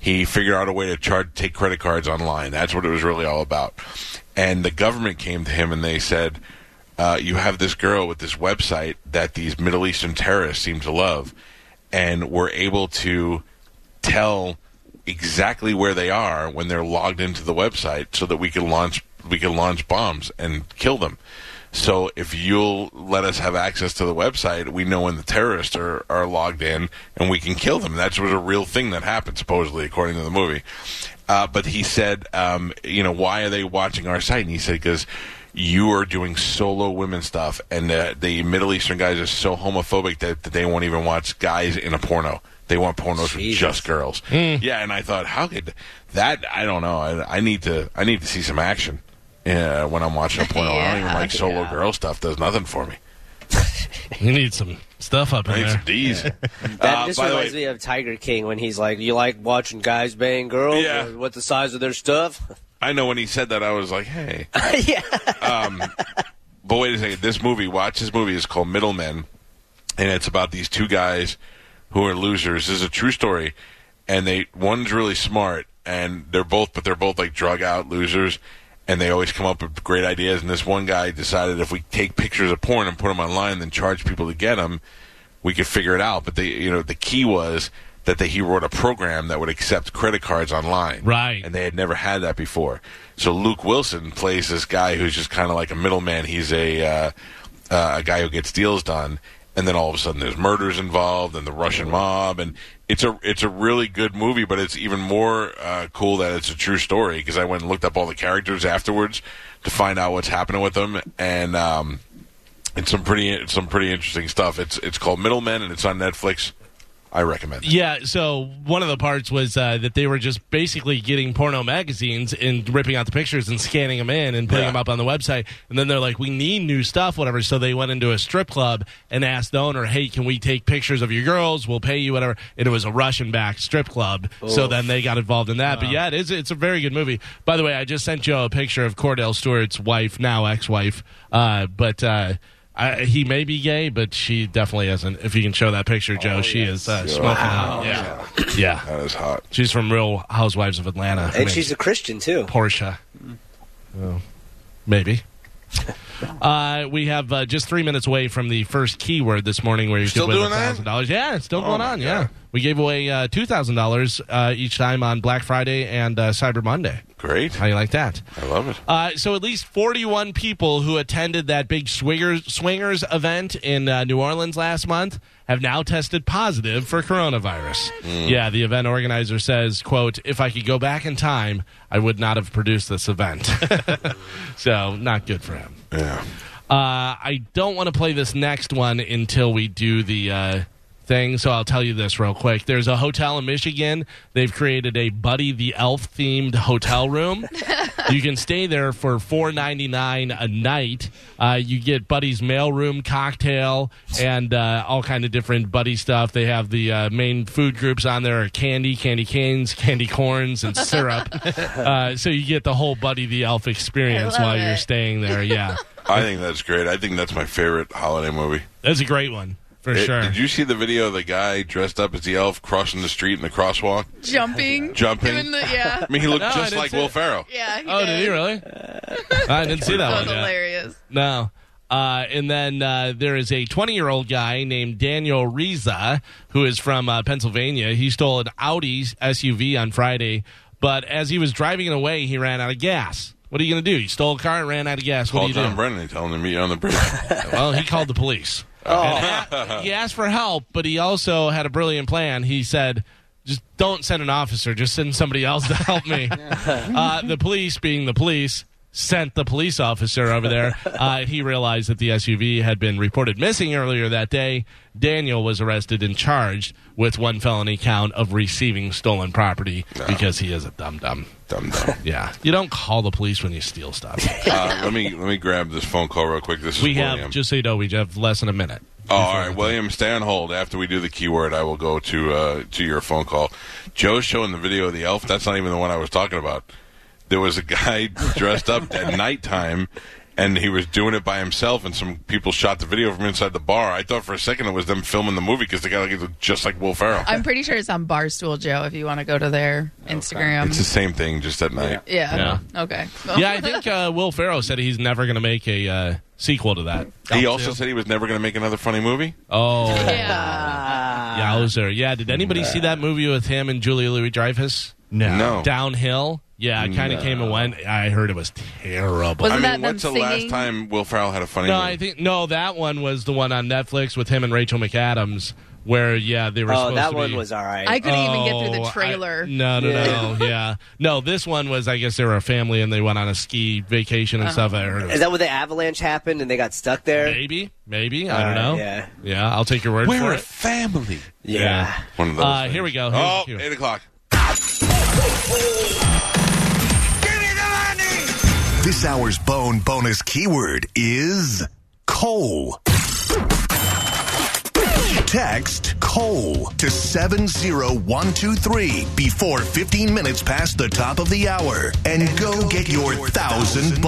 He figured out a way to take credit cards online. That's what it was really all about. And the government came to him and they said, you have this girl with this website that these Middle Eastern terrorists seem to love, and we're able to tell exactly where they are when they're logged into the website, so that we can launch bombs and kill them. So if you'll let us have access to the website, we know when the terrorists are logged in, and we can kill them. That was a real thing that happened, supposedly, according to the movie. But he said, why are they watching our site? And he said, because you are doing solo women stuff, and the Middle Eastern guys are so homophobic that they won't even watch guys in a porno. They want pornos with just girls. Mm. Yeah, and I thought, how could that? I don't know. I need to see some action. Yeah, when I'm watching a porno, I don't even like solo girl stuff. Does nothing for me. You need some stuff up in there. I need some D's. This reminds me of Tiger King when he's like, you like watching guys bang girls? Yeah. What's the size of their stuff? I know when he said that, I was like, hey. Yeah. But wait a second. Watch this movie. It's called Middlemen, and it's about these two guys who are losers. This is a true story, and one's really smart, and they're both like drug-out losers. And they always come up with great ideas. And this one guy decided if we take pictures of porn and put them online, then charge people to get them, we could figure it out. But the key was that he wrote a program that would accept credit cards online. Right. And they had never had that before. So Luke Wilson plays this guy who's just kind of like a middleman. He's a guy who gets deals done. And then all of a sudden, there's murders involved, and the Russian mob, and it's a really good movie. But it's even more cool that it's a true story, because I went and looked up all the characters afterwards to find out what's happening with them, and it's some pretty interesting stuff. It's called Middlemen, and it's on Netflix. I recommend it. Yeah, so one of the parts was that they were just basically getting porno magazines and ripping out the pictures and scanning them in and putting them up on the website. And then they're like, we need new stuff, whatever. So they went into a strip club and asked the owner, hey, can we take pictures of your girls? We'll pay you, whatever. And it was a Russian-backed strip club. Oof. So then they got involved in that. Wow. But yeah, it's a very good movie. By the way, I just sent you a picture of Cordell Stewart's wife, now ex-wife. He may be gay, but she definitely isn't. If you can show that picture, Joe, she is smoking hot. Yeah. Yeah, that is hot. She's from Real Housewives of Atlanta. And she's a Christian, too. Portia. Oh, maybe. We have just 3 minutes away from the first keyword this morning, where you still doing $1,000. Yeah, it's still going on, yeah. We gave away $2,000 each time on Black Friday and Cyber Monday. Great. How you like that? I love it. So at least 41 people who attended that big swingers event in New Orleans last month have now tested positive for coronavirus. Mm. Yeah, the event organizer says, quote, if I could go back in time, I would not have produced this event. So not good for him. Yeah. I don't want to play this next one until we do the... thing, so I'll tell you this real quick. There's a hotel in Michigan. They've created a Buddy the Elf-themed hotel room. You can stay there for $4.99 a night. You get Buddy's mailroom cocktail and all kind of different Buddy stuff. They have the main food groups on there are candy, candy canes, candy corns, and syrup. So you get the whole Buddy the Elf experience while you're staying there, yeah. I think that's great. I think that's my favorite holiday movie. That's a great one. For sure. Did you see the video of the guy dressed up as the elf crossing the street in the crosswalk? Jumping. Yeah. I mean, he looked just like Will Ferrell. Yeah. Did he really? I didn't see that one. That was hilarious. No. And then there is a 20-year-old guy named Daniel Reza, who is from Pennsylvania. He stole an Audi SUV on Friday, but as he was driving it away, he ran out of gas. What are you going to do? He stole a car and ran out of gas. What do you do? Call John Brennan, tell him to meet you on the bridge. Well, he called the police. He asked for help, but he also had a brilliant plan. He said, just don't send an officer. Just send somebody else to help me. The police, being the police, sent the police officer over there. He realized that the SUV had been reported missing earlier that day. Daniel was arrested and charged with one felony count of receiving stolen property because he is a dum-dum. Yeah. You don't call the police when you steal stuff. Let me grab this phone call real quick. This is William. Just so you know, we have less than a minute. Oh, all right. William, stay on hold. After we do the keyword, I will go to your phone call. Joe's showing the video of the elf. That's not even the one I was talking about. There was a guy dressed up at nighttime, and he was doing it by himself, and some people shot the video from inside the bar. I thought for a second it was them filming the movie because the guy looked just like Will Ferrell. I'm pretty sure it's on Barstool, Joe, if you want to go to their Instagram. It's the same thing, just at night. Yeah. Okay. Yeah, I think Will Ferrell said he's never going to make a sequel to that. He also said he was never going to make another funny movie? Oh. Yeah. Yowzer. Yeah, did anybody see that movie with him and Julia Louis-Dreyfus? No. Downhill? Yeah, it kind of came and went. I heard it was terrible. When's the last time Will Ferrell had a funny movie? That one was the one on Netflix with him and Rachel McAdams where, they were supposed to be. Oh, that one was all right. I couldn't even get through the trailer. No. Yeah. No, this one was, I guess they were a family and they went on a ski vacation and stuff. I heard it was. Is that where the avalanche happened and they got stuck there? Maybe. I don't know. Yeah, I'll take your word for it. We're a family. Yeah. One of those things. Here we go. 8 o'clock. This hour's bonus keyword is coal. Text coal to 70123 before 15 minutes past the top of the hour and go get your $1,000.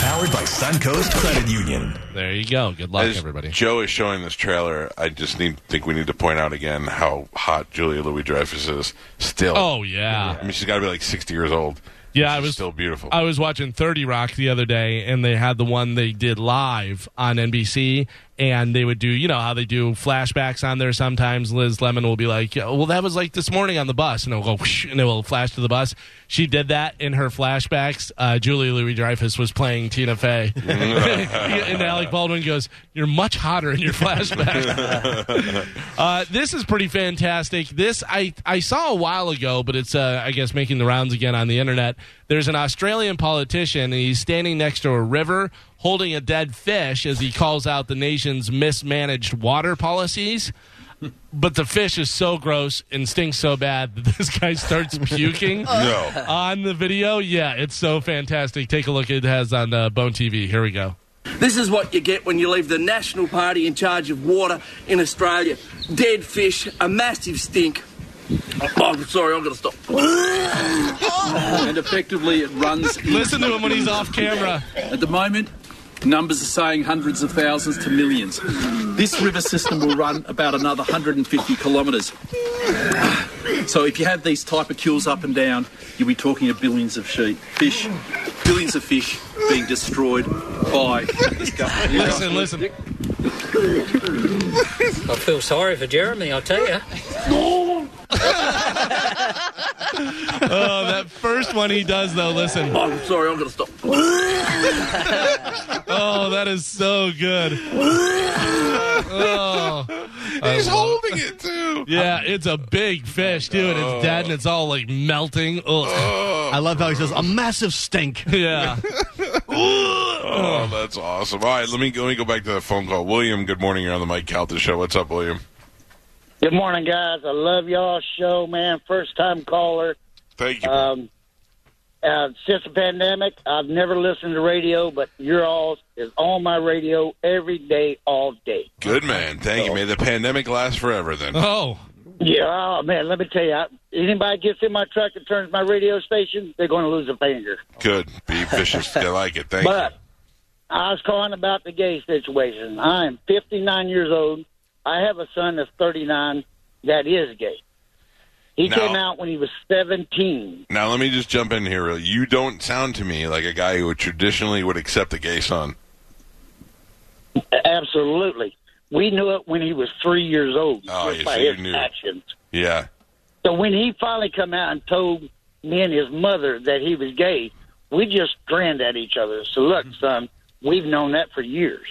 Powered by Suncoast Credit Union. There you go. Good luck, everybody. Joe is showing this trailer. I just think we need to point out again how hot Julia Louis-Dreyfus is still. Oh, yeah. I mean, she's got to be like 60 years old. Yeah, I was still beautiful. I was watching 30 Rock the other day, and they had the one they did live on NBC, and they would do, how they do flashbacks on there sometimes. Liz Lemon will be like, well, that was like this morning on the bus, and it'll go, whoosh, and it will flash to the bus. She did that in her flashbacks. Julia Louis-Dreyfus was playing Tina Fey. And Alec Baldwin goes, you're much hotter in your flashbacks. This is pretty fantastic. This I saw a while ago, but it's, I guess, making the rounds again on the internet. There's an Australian politician, and he's standing next to a river holding a dead fish as he calls out the nation's mismanaged water policies. But the fish is so gross and stinks so bad that this guy starts puking on the video. Yeah, it's so fantastic. Take a look. It has on Bone TV. Here we go. This is what you get when you leave the National Party in charge of water in Australia. Dead fish, a massive stink. I'm sorry, I'm going to stop. And effectively it runs... Listen to him when he's off camera. At the moment, numbers are saying hundreds of thousands to millions. This river system will run about another 150 kilometres. So if you have these type of kills up and down, you'll be talking of billions of fish being destroyed by this government. Listen. I feel sorry for Jeremy, I'll tell you. That first one he does, though, listen. I'm sorry, I'm going to stop. That is so good. He's holding it, too. Yeah, it's a big fish, too, and it's dead, and it's all, like, melting. I love how he says, a massive stink. Yeah. Oh, that's awesome. All right, let me go back to that phone call. William, good morning. You're on the Mike Calta Show. What's up, William? Good morning, guys. I love y'all's show, man. First-time caller. Thank you. Since the pandemic, I've never listened to radio, but your all is on my radio every day, all day. Good, man. Thank you, man. The pandemic lasts forever, then. Oh. Yeah, oh, man, let me tell you, anybody gets in my truck and turns my radio station, they're going to lose a finger. Good. Be vicious. I like it. Thank you. But I was calling about the gay situation. I am 59 years old. I have a son that's 39 that is gay. He came out when he was 17. Now, let me just jump in here. You don't sound to me like a guy who traditionally would accept a gay son. Absolutely. We knew it when he was 3 years old. Oh, just by his actions. Yeah. So when he finally come out and told me and his mother that he was gay, we just grinned at each other. So, look, son, we've known that for years.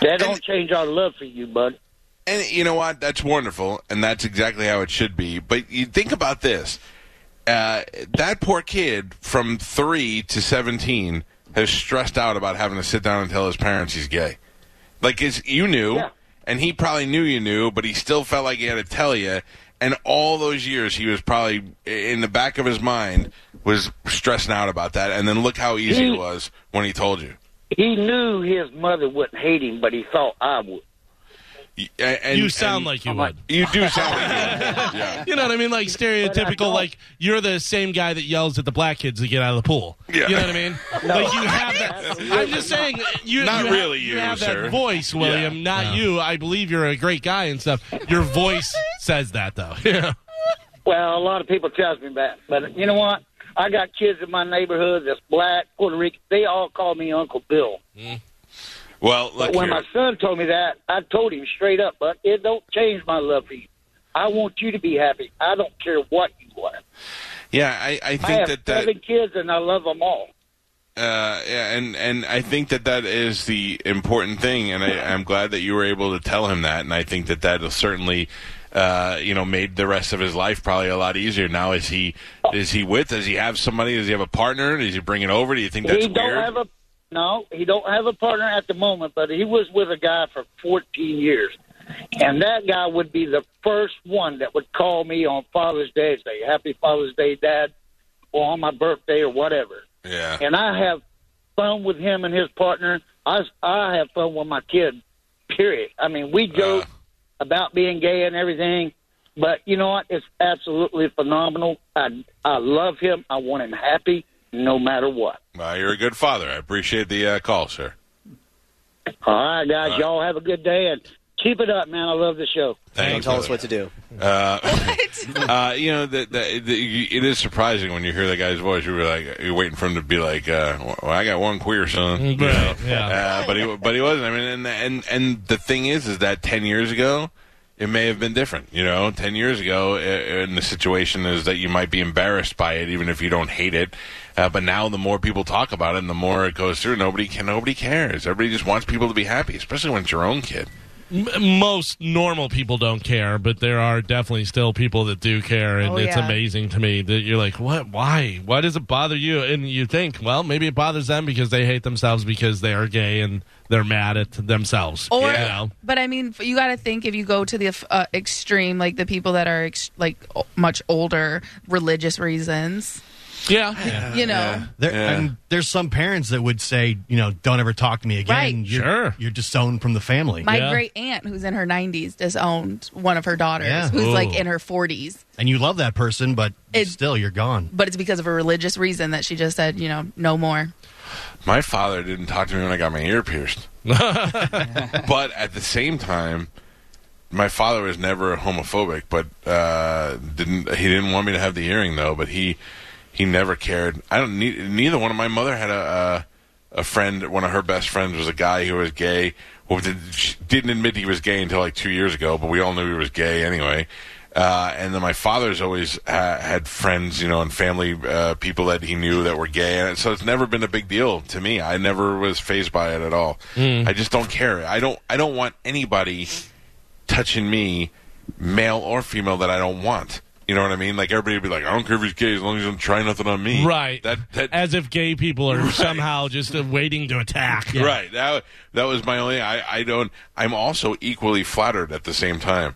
That don't change our love for you, bud. And you know what? That's wonderful, and that's exactly how it should be. But you think about this. That poor kid from 3 to 17 has stressed out about having to sit down and tell his parents he's gay. Like, you knew, and he probably knew you knew, but he still felt like he had to tell you. And all those years he was probably, in the back of his mind, was stressing out about that. And then look how easy it was when he told you. He knew his mother wouldn't hate him, but he thought I would. And you sound like you would. You do sound like you would. Yeah. You know what I mean? Like stereotypical, like you're the same guy that yells at the black kids to get out of the pool. Yeah. You know what I mean? No. Like you have that. I'm just saying. You have that voice, William. Yeah. Not you. I believe you're a great guy and stuff. Your voice says that, though. Yeah. Well, a lot of people tell me that. But you know what? I got kids in my neighborhood that's black, Puerto Rican. They all call me Uncle Bill. Mm. Well, but when my son told me that, I told him straight up, but it don't change my love for you. I want you to be happy. I don't care what you want. Yeah, I think I have 7 kids, and I love them all. And I think that is the important thing, and I'm glad that you were able to tell him that, and I think that will certainly... made the rest of his life probably a lot easier. Now, does he have somebody? Does he have a partner? Does he bring it over? Do you think that's weird? No, he don't have a partner at the moment, but he was with a guy for 14 years. And that guy would be the first one that would call me on Father's Day and say, Happy Father's Day, Dad, or on my birthday or whatever. Yeah. And I have fun with him and his partner. I have fun with my kid, period. I mean, we joke about being gay and everything, but you know what? It's absolutely phenomenal. I love him. I want him happy no matter what. Well, you're a good father. I appreciate the call, sir. All right, guys. Y'all have a good day, and keep it up, man. I love the show. Thanks. Tell us what to do. What? It is surprising when you hear that guy's voice. You're waiting for him to be like, well, I got one queer son. You know? Yeah. But he wasn't. I mean, and the thing is that 10 years ago, it may have been different. You know, 10 years ago, and the situation is that you might be embarrassed by it, even if you don't hate it. But now the more people talk about it and the more it goes through, nobody cares. Everybody just wants people to be happy, especially when it's your own kid. Most normal people don't care, but there are definitely still people that do care, and it's amazing to me that you're like, what? Why? Why does it bother you? And you think, well, maybe it bothers them because they hate themselves because they are gay and they're mad at themselves. But I mean, you got to think if you go to the extreme, like the people that are much older, religious reasons. Yeah. You know. Yeah. And there's some parents that would say, don't ever talk to me again. Right. You're disowned from the family. My great aunt, who's in her 90s, disowned one of her daughters who's in her 40s. And you love that person, but still you're gone. But it's because of a religious reason that she just said, no more. My father didn't talk to me when I got my ear pierced. But at the same time, my father was never homophobic, but he didn't want me to have the earring, though, but he never cared. I don't need neither one. My mother had a friend. One of her best friends was a guy who was gay. Well, she didn't admit he was gay until like 2 years ago, but we all knew he was gay anyway. And then my father's always had friends, and family people that he knew that were gay, and so it's never been a big deal to me. I never was fazed by it at all. I just don't care. I don't want anybody touching me, male or female, that I don't want. You know what I mean? Like, everybody would be like, I don't care if he's gay as long as he doesn't try nothing on me. Right. As if gay people are somehow just waiting to attack. Yeah. Right. That was my only... I'm also equally flattered at the same time.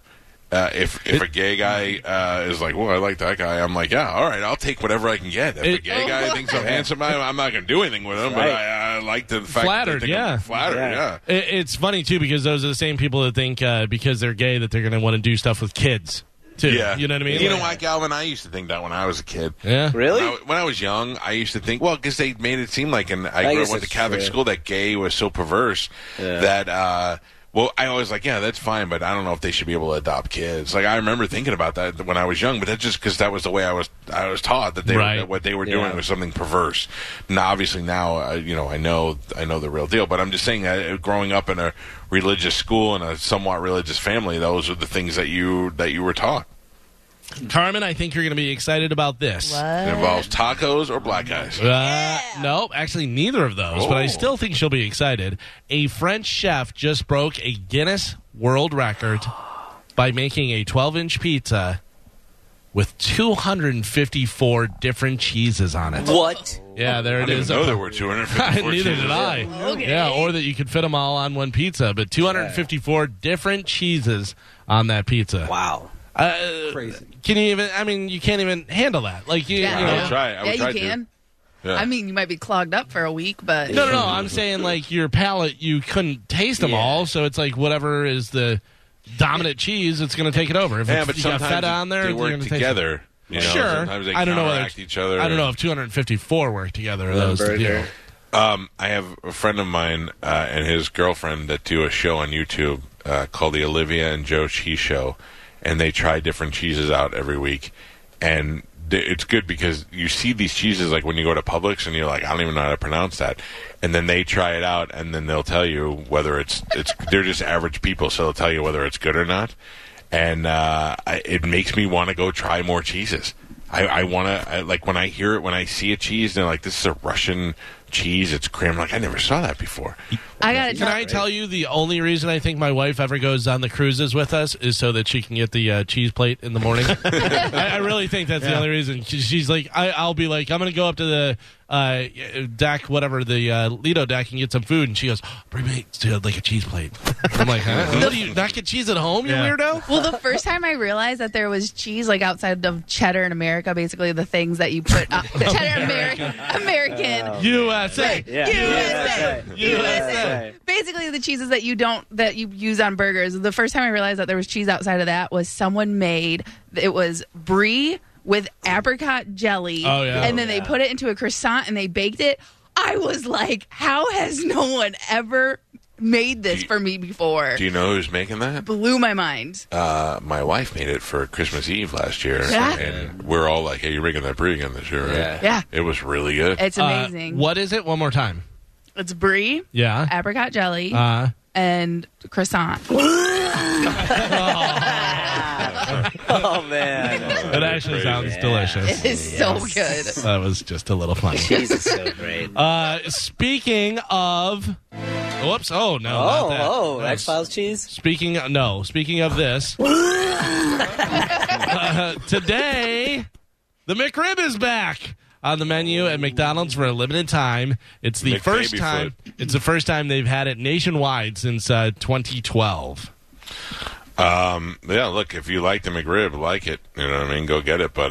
If a gay guy is like, well, I like that guy, I'm like, yeah, all right, I'll take whatever I can get. If a gay guy thinks I'm handsome, I'm not going to do anything with him, right. But I like the fact flattered, that they think I'm flattered, yeah. It's funny, too, because those are the same people that think because they're gay that they're going to want to do stuff with kids. Too. Yeah. You know what I mean? You know why, Galvin? I used to think that when I was a kid. Yeah. Really? When I was young, I used to think, well, because they made it seem like, and I grew up with the Catholic school, that gay was so perverse that, well, I always like, yeah, that's fine, but I don't know if they should be able to adopt kids. Like, I remember thinking about that when I was young, but that's just because that was the way I was taught that that what they were doing was something perverse. Now, obviously, now I know the real deal, but I'm just saying that growing up in a religious school and a somewhat religious family, those are the things that you were taught. Carmen, I think you're going to be excited about this. What? It involves tacos or black eyes. No, actually neither of those, but I still think she'll be excited. A French chef just broke a Guinness World Record by making a 12-inch pizza with 254 different cheeses on it. What? Yeah, there it is. I didn't know there were 254 cheeses. Neither did I. Okay. Yeah, or that you could fit them all on one pizza, but 254 different cheeses on that pizza. Wow. Crazy. Can you even? I mean, you can't even handle that. Like, you know. I would try. I would try you can. Yeah. I mean, you might be clogged up for a week, but no. I'm saying like your palate, you couldn't taste them all, so it's like whatever is the dominant cheese, it's going to take it over. If but you got feta on there, they work together. You know, sure. They I don't know whether each other. I don't know if 254 work together. Or those two. I have a friend of mine and his girlfriend that do a show on YouTube called the Olivia and Joe Cheese Show. And they try different cheeses out every week. And it's good because you see these cheeses like when you go to Publix and you're like, I don't even know how to pronounce that. And then they try it out and then they'll tell you whether it's they're just average people, so they'll tell you whether it's good or not. And it makes me want to go try more cheeses. I want to, like when I hear it, when I see a cheese, they're like, this is a Russian cheese, it's cream. Like, I never saw that before. Can I tell you the only reason I think my wife ever goes on the cruises with us is so that she can get the cheese plate in the morning. I really think that's the only reason. She's like, I'll be like, I'm going to go up to the deck, whatever, the Lido deck and get some food. And she goes, bring me like a cheese plate. I'm like, what, do you not get cheese at home, you weirdo? Well, the first time I realized that there was cheese, like outside of cheddar in America, basically the things that you put up. Cheddar American. Oh. USA. Yeah. USA. Basically the cheeses that you don't, that you use on burgers. The first time I realized that there was cheese outside of that was someone made, it was brie with apricot jelly, and then they put it into a croissant and they baked it. I was like, how has no one ever made this for me before? Do you know who's making that? Blew my mind. My wife made it for Christmas Eve last year, and we're all like, hey, you're making that brie again this year, right? Yeah. It was really good. It's amazing. What is it? One more time. It's brie, apricot jelly, and croissant. Oh, man. It actually sounds delicious. It is so good. That was just a little funny. Jesus, so great. Speaking of... Whoops. Oh, no. Not that. X-Files cheese? Speaking of this... today, the McRib is back on the menu at McDonald's for a limited time. It's the first time. It's the first time they've had it nationwide since 2012. Look, if you like the McRib, like it, you know what I mean, go get it, but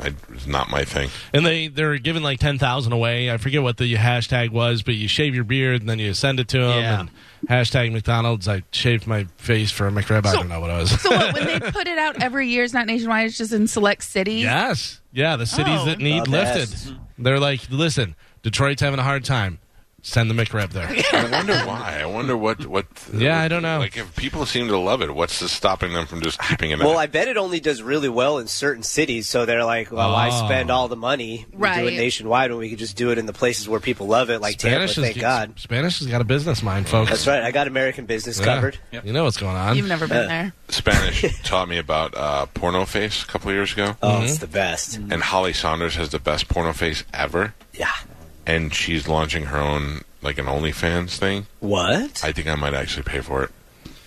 it's not my thing. And they're giving like 10,000 away. I forget what the hashtag was, but you shave your beard and then you send it to them. Yeah. And hashtag McDonald's, I shaved my face for a McRib. I don't know what it was. So what, when they put it out every year, it's not nationwide, it's just in select cities? Yes. Yeah, the cities that need lifted. They're like, listen, Detroit's having a hard time. Send the McRib there. I wonder why. I wonder what... I don't know. Like, if people seem to love it, what's stopping them from just keeping it out? Well, I bet it only does really well in certain cities, so they're like, well, why spend all the money? We do it nationwide when we could just do it in the places where people love it, like Spanish Tampa, thank God. Spanish has got a business mind, folks. That's right. I got American business covered. Yep. You know what's going on. You've never been there. Spanish taught me about Porno Face a couple years ago. Oh, it's the best. And Holly Saunders has the best Porno Face ever. Yeah. And she's launching her own, like, an OnlyFans thing. What? I think I might actually pay for it.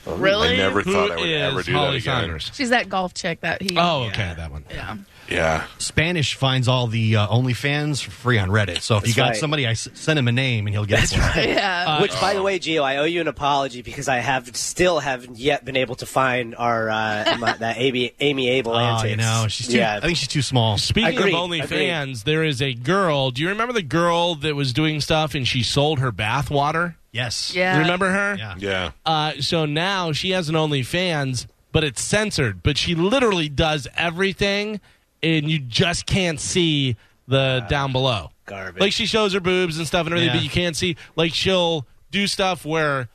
Really? I never thought I would ever do Holly that again. Saunders? She's that golf chick that he... Oh, okay, yeah. That one. Yeah. Yeah. Spanish finds all the OnlyFans for free on Reddit. So if That's you got right. somebody, I send him a name and he'll get it. Right. Yeah. Which, by the way, Gio, I owe you an apology because I haven't yet been able to find our that Amy Abel antics. You know, she's too, I think she's too small. Speaking of OnlyFans, there is a girl. Do you remember the girl that was doing stuff and she sold her bathwater? Yes. Yeah. Remember her? Yeah. Yeah. So now she has an OnlyFans, but it's censored. But she literally does everything. And you just can't see the down below. Garbage. Like, she shows her boobs and stuff and everything, but you can't see. Like, she'll do stuff where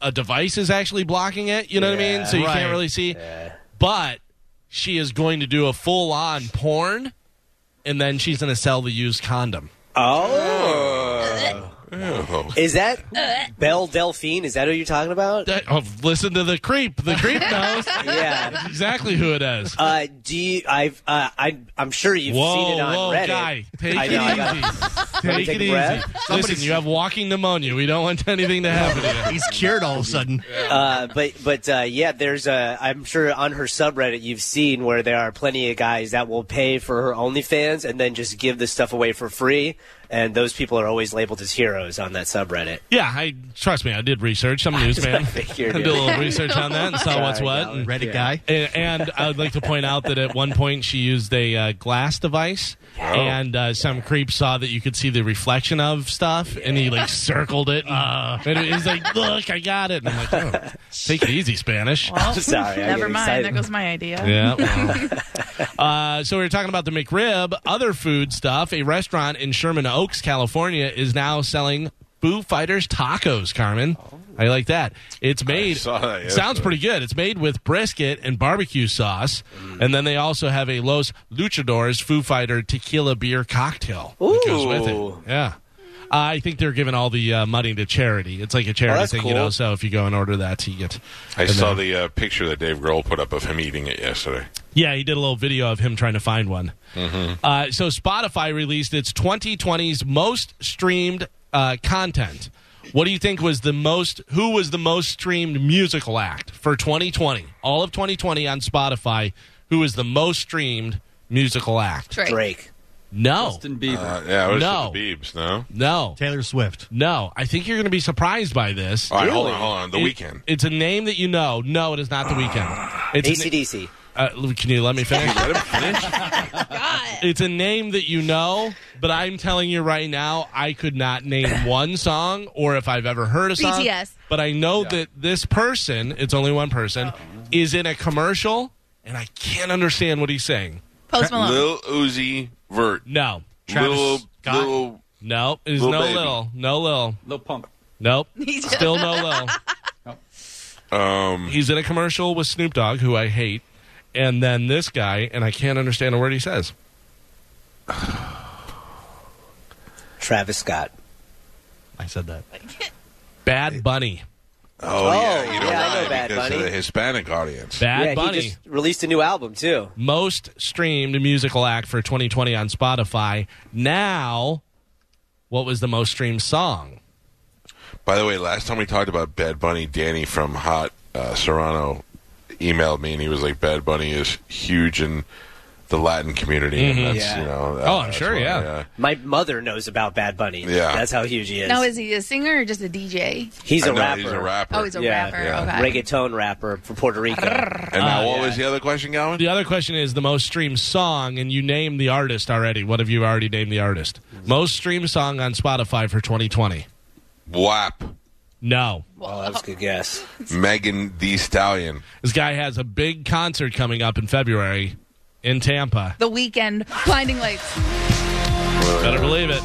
a device is actually blocking it. You know what I mean? So you can't really see. Yeah. But she is going to do a full-on porn, and then she's going to sell the used condom. Oh. Oh. Is that Belle Delphine? Is that who you're talking about? Listen to the creep. The creep knows. Yeah, that's exactly who it is. I'm sure you've seen it on Reddit. Guy. Take it easy. Listen, you have walking pneumonia. We don't want anything to happen to you. He's cured all of a sudden. But there's a. I'm sure on her subreddit you've seen where there are plenty of guys that will pay for her OnlyFans and then just give this stuff away for free. And those people are always labeled as heroes on that subreddit. Yeah, trust me, I did research. I'm a newsman. I did a little research on that and saw what's what. And Reddit guy. And I would like to point out that at one point she used a glass device. And some creep saw that you could see the reflection of stuff. And he, circled it. And he's like, look, I got it. And I'm like, oh, take it easy, Spanish. Well, sorry, never mind. Excited. There goes my idea. Yeah. So we were talking about the McRib. Other food stuff. A restaurant in Sherman Oaks, California, is now selling Foo Fighters tacos, Carmen. I like that. It's made... sounds pretty good. It's made with brisket and barbecue sauce. And then they also have a Los Luchadores Foo Fighter tequila beer cocktail that goes with it. Yeah. I think they're giving all the money to charity. It's like a charity thing, cool. So if you go and order that, you get... I saw the picture that Dave Grohl put up of him eating it yesterday. Yeah, he did a little video of him trying to find one. Mm-hmm. So Spotify released its 2020's most streamed content. What do you think was the most... Who was the most streamed musical act for 2020? All of 2020 on Spotify, who was the most streamed musical act? Drake. No. Justin Bieber. It was the Biebs, no? No. Taylor Swift. No. I think you're going to be surprised by this. All right, hold on. The Weeknd. It's a name that you know. No, it is not The Weeknd. It's AC/DC. Can you let me finish? Let him finish. God. It's a name that you know, but I'm telling you right now, I could not name one song or if I've ever heard a song. BTS. But I know that this person, it's only one person, is in a commercial, and I can't understand what he's saying. Post Malone. Lil Uzi Vert. No. Travis Scott. No. It is Lil Baby. No Lil. Lil Pump. Nope. Still no Lil. He's in a commercial with Snoop Dogg, who I hate, and then this guy, and I can't understand a word he says. Travis Scott. I said that. Bad Bunny. Oh yeah. You don't know that because of the Hispanic audience. Bad Bunny. He just released a new album, too. Most streamed musical act for 2020 on Spotify. Now, what was the most streamed song? By the way, last time we talked about Bad Bunny, Danny from Hot Serrano emailed me, and he was like, Bad Bunny is huge in the Latin community. Mm-hmm. And that's, I'm sure, my mother knows about Bad Bunny. Yeah. That's how huge he is. Now, is he a singer or just a DJ? He's a rapper. He's a rapper. Oh, he's a rapper. Yeah. Okay. Reggaeton rapper from Puerto Rico. And now, what was the other question, Galvin? The other question is the most streamed song, and you named the artist already. What have you already named the artist? Most streamed song on Spotify for 2020. WAP. No. Well, that was a good guess. Megan Thee Stallion. This guy has a big concert coming up in February in Tampa. The Weeknd, Blinding Lights. Better believe it.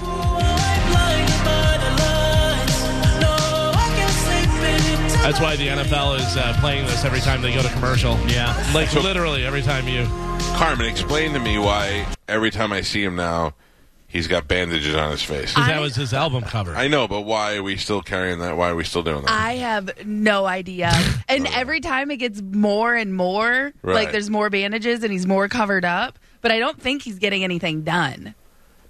That's why the NFL is playing this every time they go to commercial. Yeah. Like, so, literally every time you... Carmen, explain to me why every time I see him now... He's got bandages on his face. Because that was his album cover. I know, but why are we still carrying that? Why are we still doing that? I have no idea. And every time it gets more and more, there's more bandages and he's more covered up. But I don't think he's getting anything done.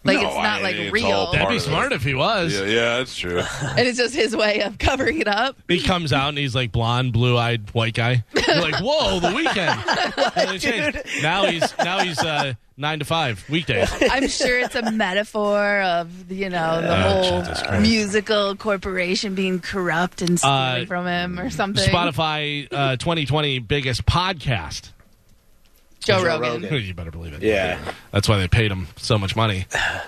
Like, no, it's not like real. That'd be smart if he was. Yeah, that's true. And it's just his way of covering it up. He comes out and he's like blonde, blue-eyed white guy. You're like, whoa, The Weeknd. Now he's 9 to 5 weekdays. I'm sure it's a metaphor of the whole musical corporation being corrupt and stealing from him or something. Spotify 2020 biggest podcast. Joe Rogan. You better believe it. Yeah. That's why they paid him so much money.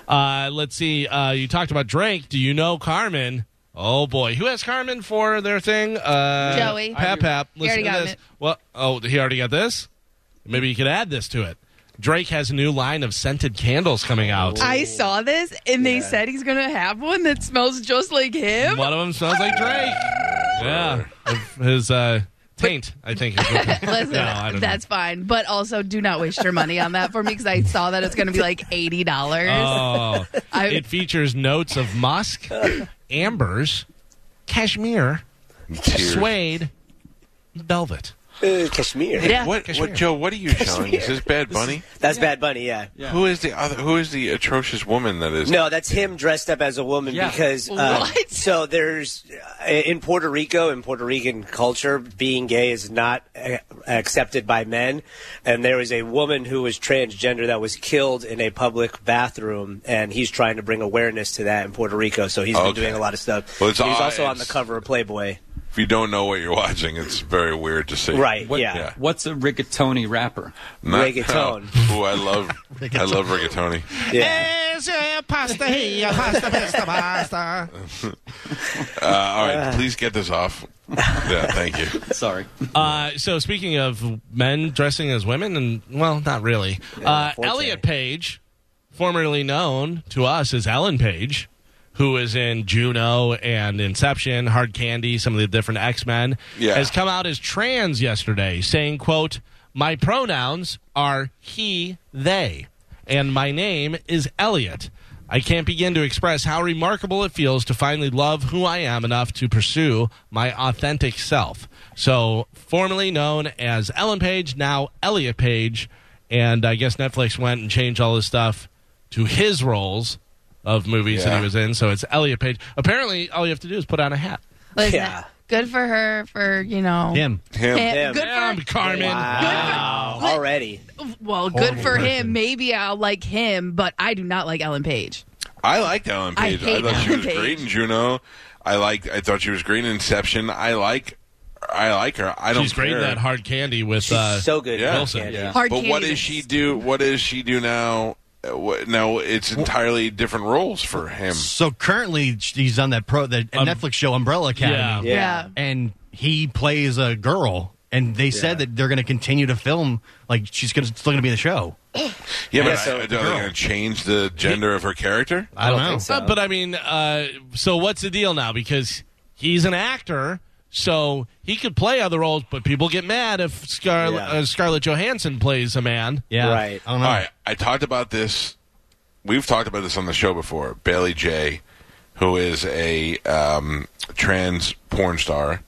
Let's see. You talked about Drake. Do you know Carmen? Oh, boy. Who has Carmen for their thing? Joey. Pap. Listen to this. Well, he already got this? Maybe you could add this to it. Drake has a new line of scented candles coming out. I saw this, and they said he's going to have one that smells just like him. One of them smells like Drake. Yeah. His... taint, I think. Listen, that's fine. But also, do not waste your money on that for me, because I saw that it's going to be like $80. Oh, it features notes of musk, ambers, cashmere, suede, velvet. Kashmir. Hey, yeah. What, Joe, what are you showing? Is this Bad Bunny? That's Bad Bunny, yeah. Who is the atrocious woman that is? No, that's him dressed up as a woman because... what? So there's... in Puerto Rican culture, being gay is not accepted by men. And there was a woman who was transgender that was killed in a public bathroom. And he's trying to bring awareness to that in Puerto Rico. So he's been doing a lot of stuff. Well, he's also on the cover of Playboy. If you don't know what you're watching, it's very weird to see. Right, yeah. What's a rigatoni rapper? Rigatoni. Oh, I love rigatoni. I love rigatoni. Yeah. Pasta. All right, please get this off. Yeah, thank you. Sorry. So speaking of men dressing as women, and well, not really. Elliot Page, formerly known to us as Ellen Page, who is in Juno and Inception, Hard Candy, some of the different X-Men, has come out as trans yesterday, saying, quote, "My pronouns are he, they, and my name is Elliot. I can't begin to express how remarkable it feels to finally love who I am enough to pursue my authentic self." So, formerly known as Ellen Page, now Elliot Page, and I guess Netflix went and changed all his stuff to his roles of movies that he was in, so it's Elliot Page. Apparently, all you have to do is put on a hat. Listen, good for her for, Him. Good for Carmen. Wow. Good for, already. Well, horrible good for person. Him. Maybe I'll like him, but I do not like Ellen Page. I liked Ellen Page. I thought she was great in Juno. I thought she was great in Inception. I like her. I don't. She's great in that Hard Candy with. She's so good. Yeah. Wilson. Yeah. Hard but Candy. What does she do? What does she do now? No, it's entirely different roles for him. So currently, he's on that Netflix show Umbrella Academy, and he plays a girl. And they said that they're going to continue to film. Like still going to be in the show. Yeah, but are they going to change the gender of her character? I don't know. So. But I mean, so what's the deal now? Because he's an actor. So he could play other roles, but people get mad if Scarlett Johansson plays a man. Yeah, right. I don't know. All right, I talked about this. We've talked about this on the show before. Bailey J, who is a trans porn star,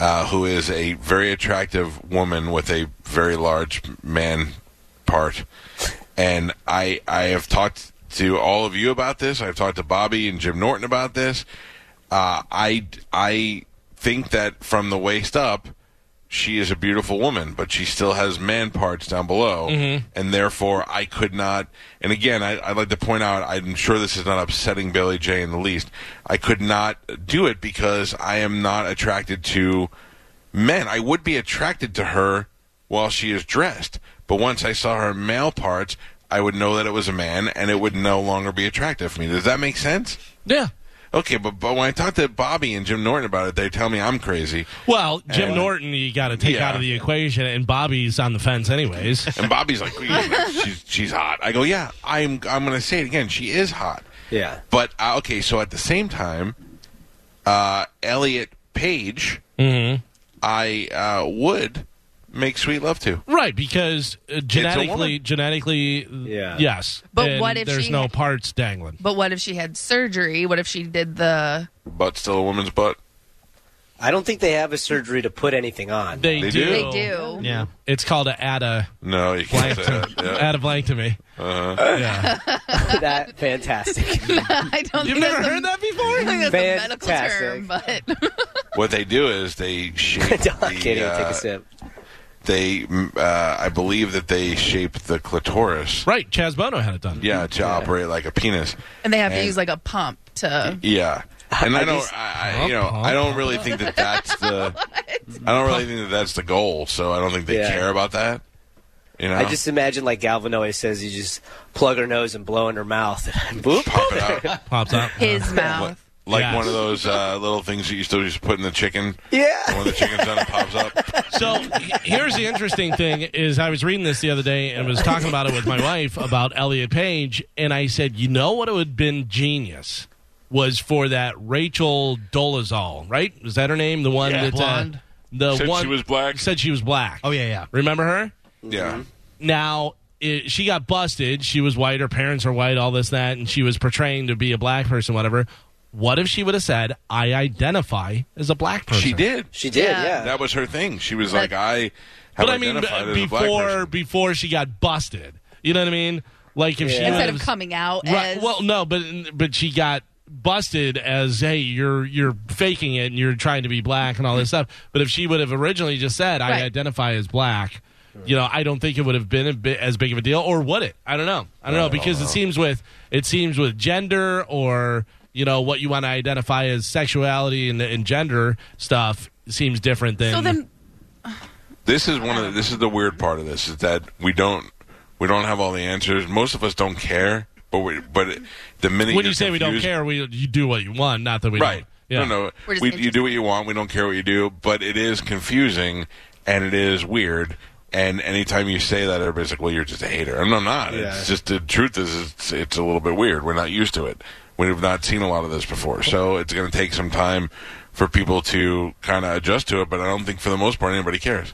who is a very attractive woman with a very large man part. And I have talked to all of you about this. I've talked to Bobby and Jim Norton about this. I think that from the waist up, she is a beautiful woman, but she still has man parts down below, and therefore I could not. And again, I'd like to point out, I'm sure this is not upsetting Bailey J in the least. I could not do it because I am not attracted to men. I would be attracted to her while she is dressed, but once I saw her male parts, I would know that it was a man, and it would no longer be attractive for me. Does that make sense? Yeah. Okay, but when I talk to Bobby and Jim Norton about it, they tell me I'm crazy. Well, Jim Norton, you got to take out of the equation, and Bobby's on the fence anyways. And Bobby's like, she's hot. I go, I'm going to say it again. She is hot. Yeah. But, okay, so at the same time, Elliot Page, I would make sweet love to. Right, because genetically, yes. But what if there's no parts dangling? But what if she had surgery? What if she did the... Butt still a woman's butt? I don't think they have a surgery to put anything on. They do. They do. Yeah. It's called an ada. No, you can't. Adaplanktomy. Uh-huh. Yeah. That fantastic. I don't. You've never heard that before? I think that's fantastic. A medical term, but what they do is they shape. I can't even take a sip. They, I believe that they shape the clitoris. Right. Chaz Bono had it done. Yeah, to operate like a penis. And they have to use like a pump to. Yeah. And I don't really think that's the goal. So I don't think they care about that. You know? I just imagine like Galvin always says, you just plug her nose and blow in her mouth, and boop, pop it out, pops out his mouth. Like one of those little things that you still just put in the chicken. Yeah. And when the chicken's done, it pops up. So here's the interesting thing is I was reading this the other day and was talking about it with my wife about Elliot Page. And I said, you know what it would have been genius was for that Rachel Dolezal, right? Is that her name? The one that's blonde? The said one she was black? Said she was black. Oh, yeah. Remember her? Yeah. Now, she got busted. She was white. Her parents are white, all this, that. And she was portraying to be a black person, whatever. What if she would have said, I identify as a black person? She did, yeah. That was her thing. She was like, I have identified as a black person. Before she got busted. You know what I mean? Like if she instead of coming out as... Well, no, but she got busted as, hey, you're faking it and you're trying to be black and all this stuff. But if she would have originally just said, I identify as black, you know, I don't think it would have been as big of a deal. Or would it? I don't know. Because it seems with gender or... You know, what you want to identify as sexuality and gender stuff seems different than. So then, this is the weird part of this is that we don't have all the answers. Most of us don't care, but the minute when you say confused, we don't care, you do what you want. Not that we don't. Yeah. No. You do what you want. We don't care what you do, but it is confusing and it is weird. And anytime you say that, everybody's like, "Well, you're just a hater." And I'm not. Yeah. It's just the truth is it's a little bit weird. We're not used to it. We've not seen a lot of this before. So it's going to take some time for people to kind of adjust to it, but I don't think for the most part anybody cares.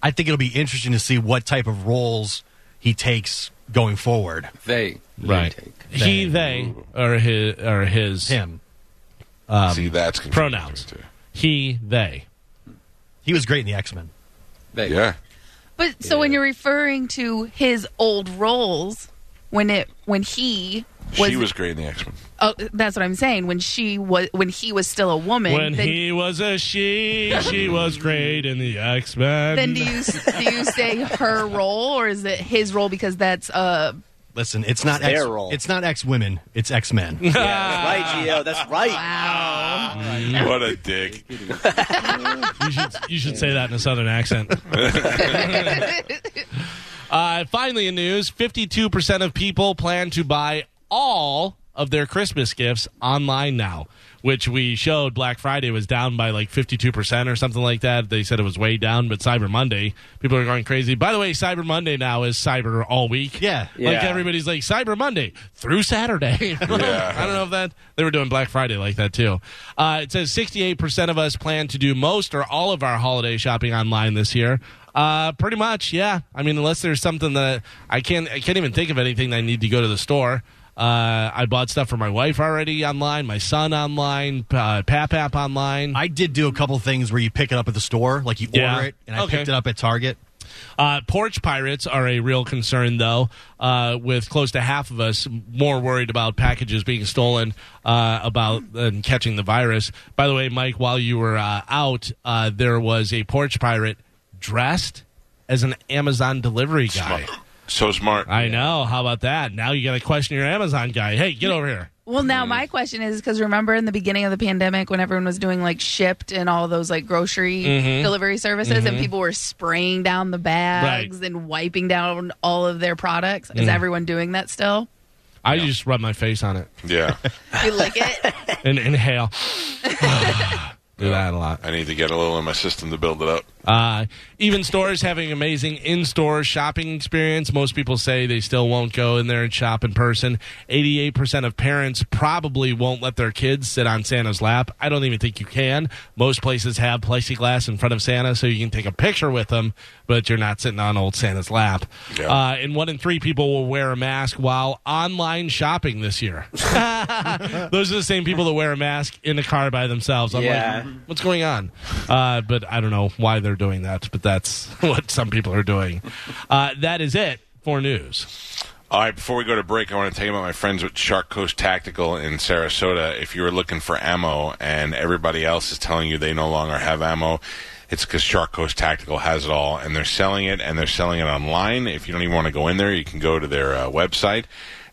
I think it'll be interesting to see what type of roles he takes going forward. Him. See, that's pronouns. Too. He, they. He was great in the X-Men. They. Yeah. But so when you're referring to his old roles, when he... She was great in the X-Men. Oh, that's what I'm saying. When he was still a woman. When he was a she was great in the X-Men. Then do you say her role or is it his role? Because that's listen, it's not ex-women, it's X-Men. Yeah, that's right, Gio. That's right. Wow. What a dick. You should say that in a southern accent. Finally, in news, 52% of people plan to buy all of their Christmas gifts online now, which we showed Black Friday was down by like 52% or something like that. They said it was way down, but Cyber Monday, people are going crazy. By the way, Cyber Monday now is cyber all week. Yeah. Like everybody's like Cyber Monday through Saturday. Yeah. I don't know if they were doing Black Friday like that too. It says 68% of us plan to do most or all of our holiday shopping online this year. Pretty much, yeah. I mean, unless there's something that I can't even think of anything that I need to go to the store. I bought stuff for my wife already online, my son online, Papap online. I did do a couple things where you pick it up at the store, like you order it, and I picked it up at Target. Porch pirates are a real concern, though, with close to half of us more worried about packages being stolen and catching the virus. By the way, Mike, while you were out, there was a porch pirate dressed as an Amazon delivery guy. So smart. I know. How about that? Now you got to question your Amazon guy. Hey, get over here. Well, now my question is, because remember in the beginning of the pandemic when everyone was doing like Shipt and all those like grocery delivery services and people were spraying down the bags and wiping down all of their products. Is everyone doing that still? I just rub my face on it. Yeah. You lick it? And inhale. Do that a lot. I need to get a little in my system to build it up. Even stores having amazing in-store shopping experience. Most people say they still won't go in there and shop in person. 88% of parents probably won't let their kids sit on Santa's lap. I don't even think you can. Most places have plexiglass in front of Santa so you can take a picture with them, but you're not sitting on old Santa's lap. Yeah. And 1 in 3 people will wear a mask while online shopping this year. Those are the same people that wear a mask in the car by themselves. I'm like, what's going on? But I don't know why they're doing that, but that's what some people are doing. That is it for news. All right, before we go to break, I want to tell you about my friends with Shark Coast Tactical in Sarasota. If you were looking for ammo and everybody else is telling you they no longer have ammo, it's because Shark Coast Tactical has it all, and they're selling it, and they're selling it online. If you don't even want to go in there, you can go to their website,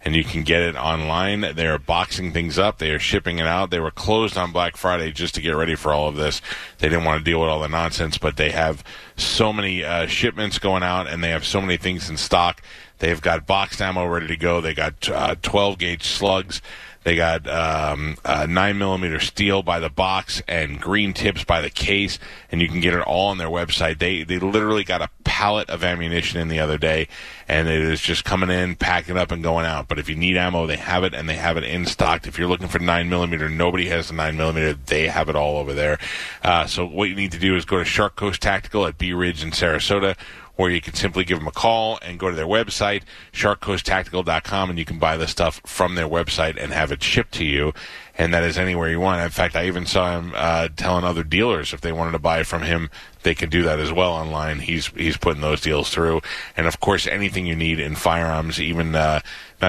and you can get it online. They are boxing things up. They are shipping it out. They were closed on Black Friday just to get ready for all of this. They didn't want to deal with all the nonsense, but they have so many shipments going out, and they have so many things in stock. They've got boxed ammo ready to go. They got 12-gauge slugs. They got 9mm steel by the box and green tips by the case, and you can get it all on their website. They literally got a pallet of ammunition in the other day, and it is just coming in, packing up, and going out. But if you need ammo, they have it, and they have it in stock. If you're looking for 9mm, nobody has the 9mm. They have it all over there. So what you need to do is go to Shark Coast Tactical at Bee Ridge in Sarasota, or you can simply give them a call and go to their website, sharkcoasttactical.com, and you can buy the stuff from their website and have it shipped to you. And that is anywhere you want. In fact, I even saw him telling other dealers if they wanted to buy from him, they can do that as well online. He's putting those deals through. And, of course, anything you need in firearms, even not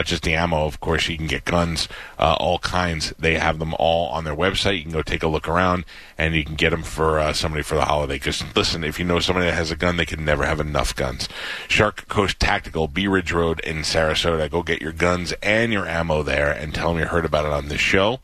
just the ammo, of course, you can get guns, all kinds. They have them all on their website. You can go take a look around, and you can get them for somebody for the holiday. Because, listen, if you know somebody that has a gun, they can never have enough guns. Shark Coast Tactical, Bee Ridge Road in Sarasota. Go get your guns and your ammo there and tell them you heard about it on this show.